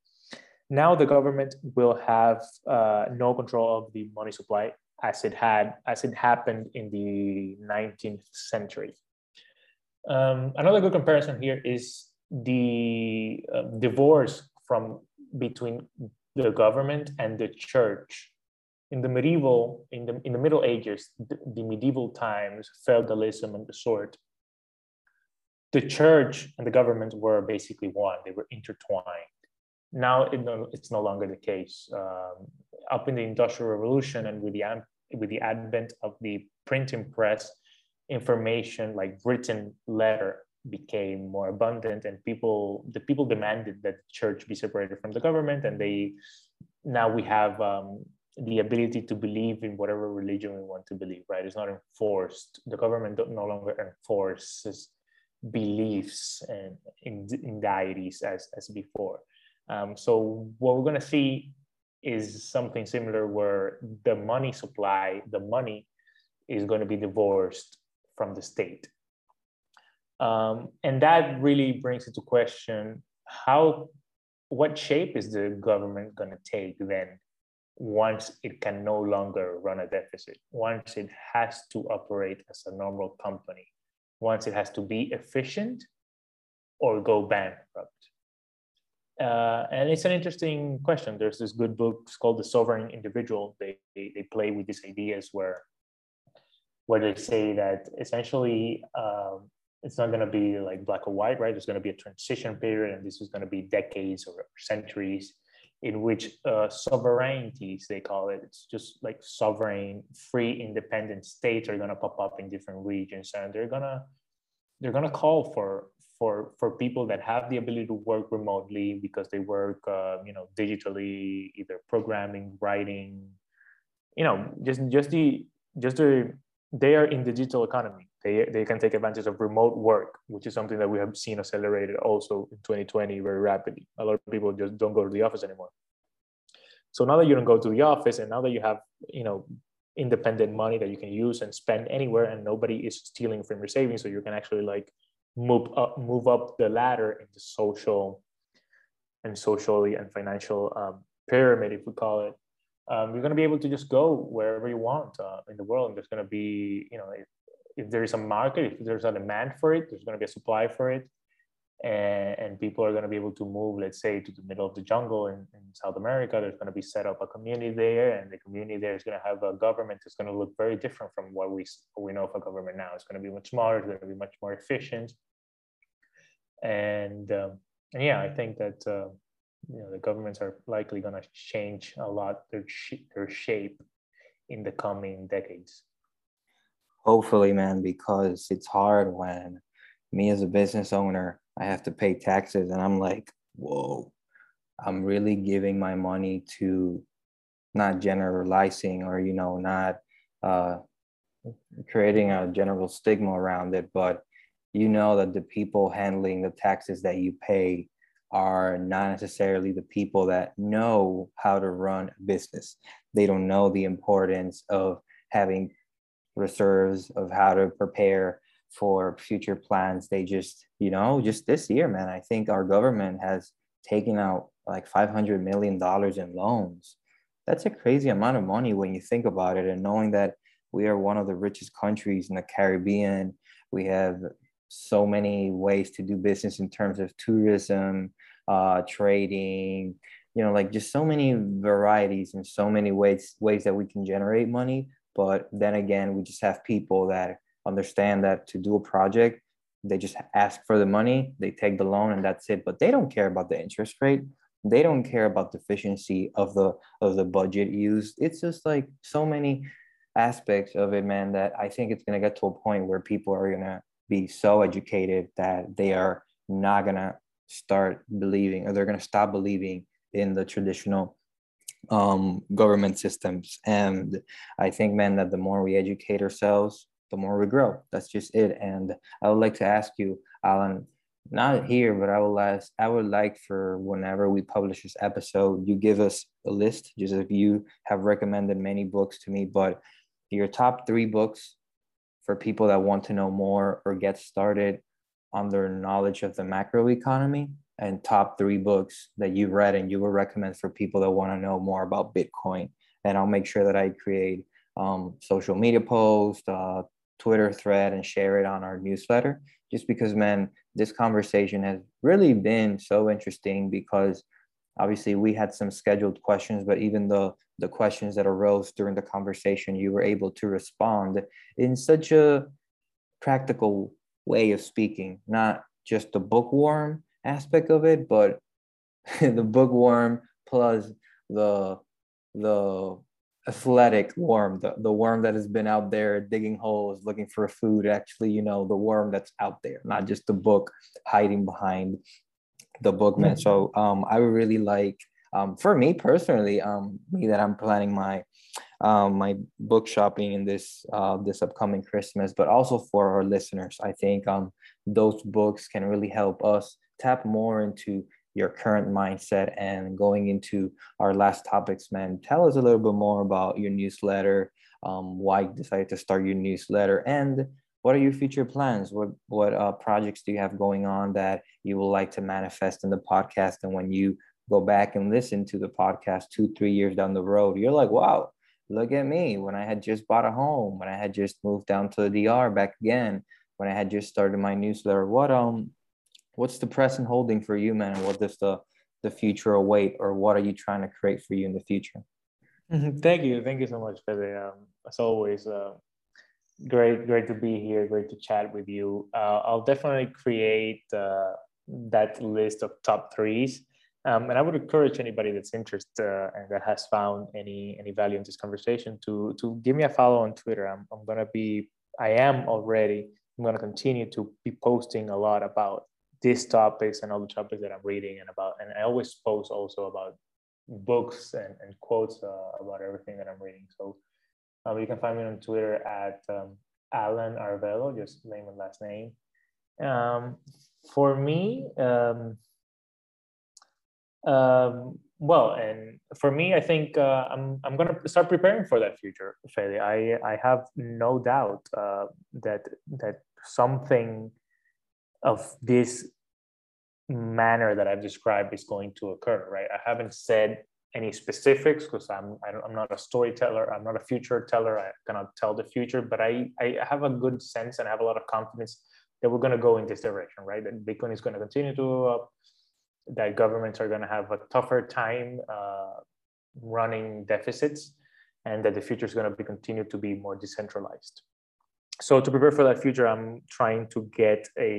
Now the government will have uh, no control of the money supply as it had, as it happened in the nineteenth century. Um, another good comparison here is the uh, divorce from between the government and the church. In the medieval, in the in the Middle Ages, the, the medieval times, feudalism and the sort, the church and the government were basically one. They were intertwined. Now it no, it's no longer the case. Um, up in the Industrial Revolution, and with the with the advent of the printing press, information like written letter became more abundant, and people the people demanded that the church be separated from the government, and they now we have um, the ability to believe in whatever religion we want to believe, right? It's not enforced. The government no longer enforces beliefs and in, in deities as, as before. Um, so what we're going to see is something similar where the money supply, the money is going to be divorced from the state. Um, and that really brings into question how, what shape is the government going to take then once it can no longer run a deficit, once it has to operate as a normal company, once it has to be efficient or go bankrupt? Uh, and it's an interesting question. There's this good book, it's called The Sovereign Individual. They, they, they play with these ideas where, where they say that essentially um, it's not going to be like black or white, right? There's going to be a transition period, and this is going to be decades or centuries in which uh, sovereignties, they call it, it's just like sovereign, free, independent states are going to pop up in different regions, and they're going to they're going to call for for for people that have the ability to work remotely because they work, uh, you know, digitally, either programming, writing, you know, just just the just the they are in the digital economy. They they can take advantage of remote work, which is something that we have seen accelerated also in twenty twenty very rapidly. A lot of people just don't go to the office anymore. So now that you don't go to the office, and now that you have, you know, independent money that you can use and spend anywhere, and nobody is stealing from your savings, so you can actually like move up, move up the ladder in the social and socially and financial um, pyramid, if we call it. Um, you're going to be able to just go wherever you want uh, in the world. And there's going to be, you know, if, if there is a market, if there's a demand for it, there's going to be a supply for it. And, and people are going to be able to move, let's say, to the middle of the jungle in, in South America. There's going to be set up a community there. And the community there is going to have a government that's going to look very different from what we, what we know of a government now. It's going to be much smaller. It's going to be much more efficient. And, um, and yeah, I think that... Uh, you know, the governments are likely going to change a lot their, sh- their shape in the coming decades. Hopefully, man, because it's hard when me as a business owner, I have to pay taxes and I'm like, whoa, I'm really giving my money to not generalizing or, you know, not uh, creating a general stigma around it. But you know that the people handling the taxes that you pay are not necessarily the people that know how to run a business. They don't know the importance of having reserves, of how to prepare for future plans. They just, you know, just this year, man, I think our government has taken out like five hundred million dollars in loans. That's a crazy amount of money when you think about it. And knowing that we are one of the richest countries in the Caribbean, we have so many ways to do business in terms of tourism, uh, trading, you know, like just so many varieties and so many ways ways that we can generate money. But then again, we just have people that understand that to do a project, they just ask for the money, they take the loan, and that's it. But they don't care about the interest rate. They don't care about the efficiency of the of the budget used. It's just like so many aspects of it, man, that I think it's going to get to a point where people are going to be so educated that they are not gonna start believing, or they're gonna stop believing in the traditional um, government systems. And I think, man, that the more we educate ourselves, the more we grow. That's just it. And I would like to ask you, Alan, not here, but I will ask, I would like for whenever we publish this episode, you give us a list, just as you have recommended many books to me, but your top three books for people that want to know more or get started on their knowledge of the macroeconomy, and top three books that you've read and you will recommend for people that want to know more about Bitcoin. And I'll make sure that I create um, social media post, uh, Twitter thread, and share it on our newsletter, just because, man, this conversation has really been so interesting because obviously we had some scheduled questions, but even the the questions that arose during the conversation, you were able to respond in such a practical way of speaking, not just the bookworm aspect of it, but the bookworm plus the the athletic worm, the, the worm that has been out there digging holes, looking for food, actually, you know, the worm that's out there, not just the book hiding behind the book, man. So um, I would really like, um, for me personally, um, me that I'm planning my um, my book shopping in this uh, this upcoming Christmas, but also for our listeners, I think um, those books can really help us tap more into your current mindset. And going into our last topics, man, tell us a little bit more about your newsletter, um, why you decided to start your newsletter, and what are your future plans? What what uh, projects do you have going on that you would like to manifest in the podcast? And when you go back and listen to the podcast two, three years down the road, you're like, wow, look at me, when I had just bought a home, when I had just moved down to the D R back again, when I had just started my newsletter. What um, what's the present holding for you, man? And what does the, the future await, or what are you trying to create for you in the future? Mm-hmm. Thank you. Thank you so much, Pepe. Um, as always, uh, great, great to be here. Great to chat with you. Uh, I'll definitely create uh, that list of top threes. Um, and I would encourage anybody that's interested uh, and that has found any any value in this conversation to to give me a follow on Twitter. I'm I'm gonna be I am already I'm gonna continue to be posting a lot about these topics and all the topics that I'm reading and about. And I always post also about books and, and quotes uh, about everything that I'm reading. So um, you can find me on Twitter at um, Alan Arvelo, just name and last name. Um, for me. Um, Um, well, and for me, I think uh, I'm I'm gonna start preparing for that future, Fede. I I have no doubt uh, that that something of this manner that I've described is going to occur. Right? I haven't said any specifics because I'm I don't, I'm not a storyteller. I'm not a future teller. I cannot tell the future, but I I have a good sense and I have a lot of confidence that we're gonna go in this direction. Right? That Bitcoin is gonna continue to go up. That governments are going to have a tougher time uh, running deficits, and that the future is going to be continue to be more decentralized. So to prepare for that future, I'm trying to get a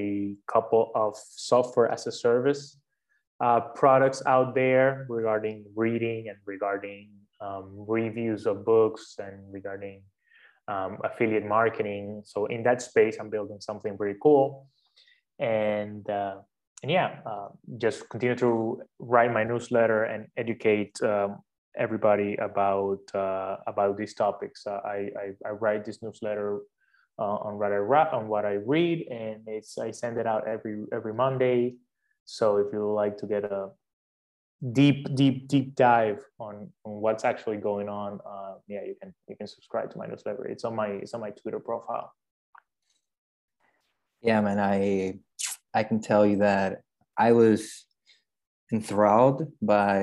couple of software as a service uh, products out there regarding reading and regarding um, reviews of books and regarding um, affiliate marketing. So in that space, I'm building something pretty cool. And uh, And yeah, uh, just continue to write my newsletter and educate um, everybody about uh, about these topics. Uh, I, I I write this newsletter uh, on what I write, on what I read, and it's I send it out every every Monday. So if you like to get a deep deep deep dive on, on what's actually going on, uh, yeah, you can you can subscribe to my newsletter. It's on my it's on my Twitter profile. Yeah, man, I. I can tell you that I was enthralled by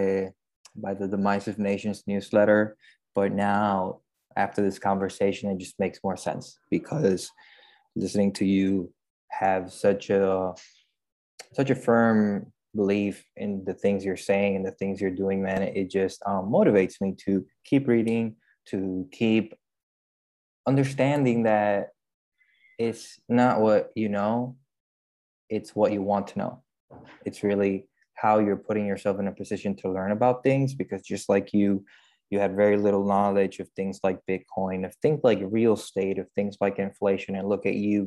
by the Demise of Nations newsletter, but now after this conversation, it just makes more sense because listening to you have such a such a firm belief in the things you're saying and the things you're doing, man. It just um, motivates me to keep reading, to keep understanding that it's not what you know. It's what you want to know. It's really how you're putting yourself in a position to learn about things, because just like you, you had very little knowledge of things like Bitcoin, of things like real estate, of things like inflation, and look at you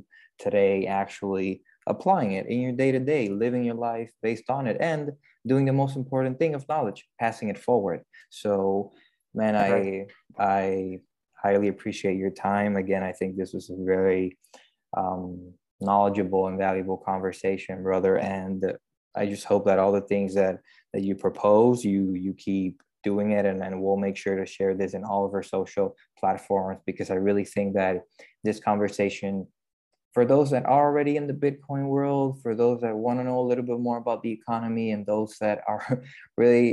today actually applying it in your day-to-day, living your life based on it, and doing the most important thing of knowledge, passing it forward. So, man, okay. I I highly appreciate your time. Again, I think this was a very... Um, knowledgeable and valuable conversation, brother, and I just hope that all the things that that you propose, you you keep doing it, and then we'll make sure to share this in all of our social platforms, because I really think that this conversation, for those that are already in the Bitcoin world, for those that want to know a little bit more about the economy, and those that are really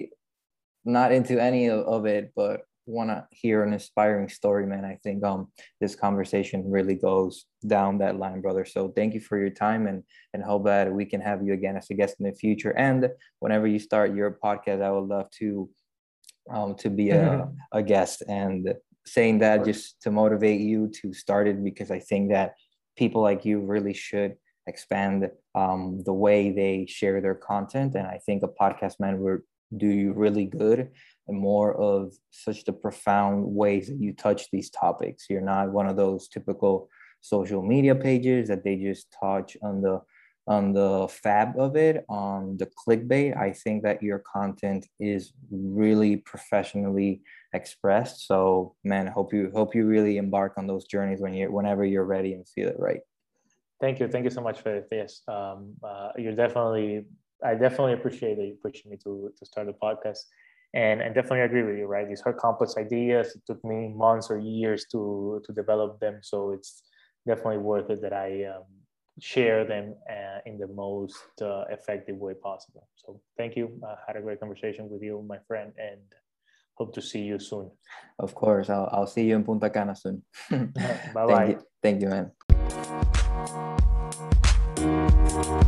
not into any of it but want to hear an inspiring story, man, I think um this conversation really goes down that line, brother. So thank you for your time, and and hope that we can have you again as a guest in the future, and whenever you start your podcast, I would love to um to be a, a guest. And saying that just to motivate you to start it, because I think that people like you really should expand um the way they share their content, and I think a podcast, man, would do you really good, and more of such the profound ways that you touch these topics. You're not one of those typical social media pages that they just touch on the on the fab of it, on the clickbait. I think that your content is really professionally expressed. So, man, hope you hope you really embark on those journeys when you whenever you're ready and feel it right. Thank you, thank you so much for this. Um, uh, you're definitely I definitely appreciate that you pushing me to, to start the podcast. And I definitely agree with you, right? These are complex ideas. It took me months or years to, to develop them. So it's definitely worth it that I um, share them uh, in the most uh, effective way possible. So thank you. I had a great conversation with you, my friend, and hope to see you soon. Of course. I'll, I'll see you in Punta Cana soon. Bye-bye. Thank you, thank you man.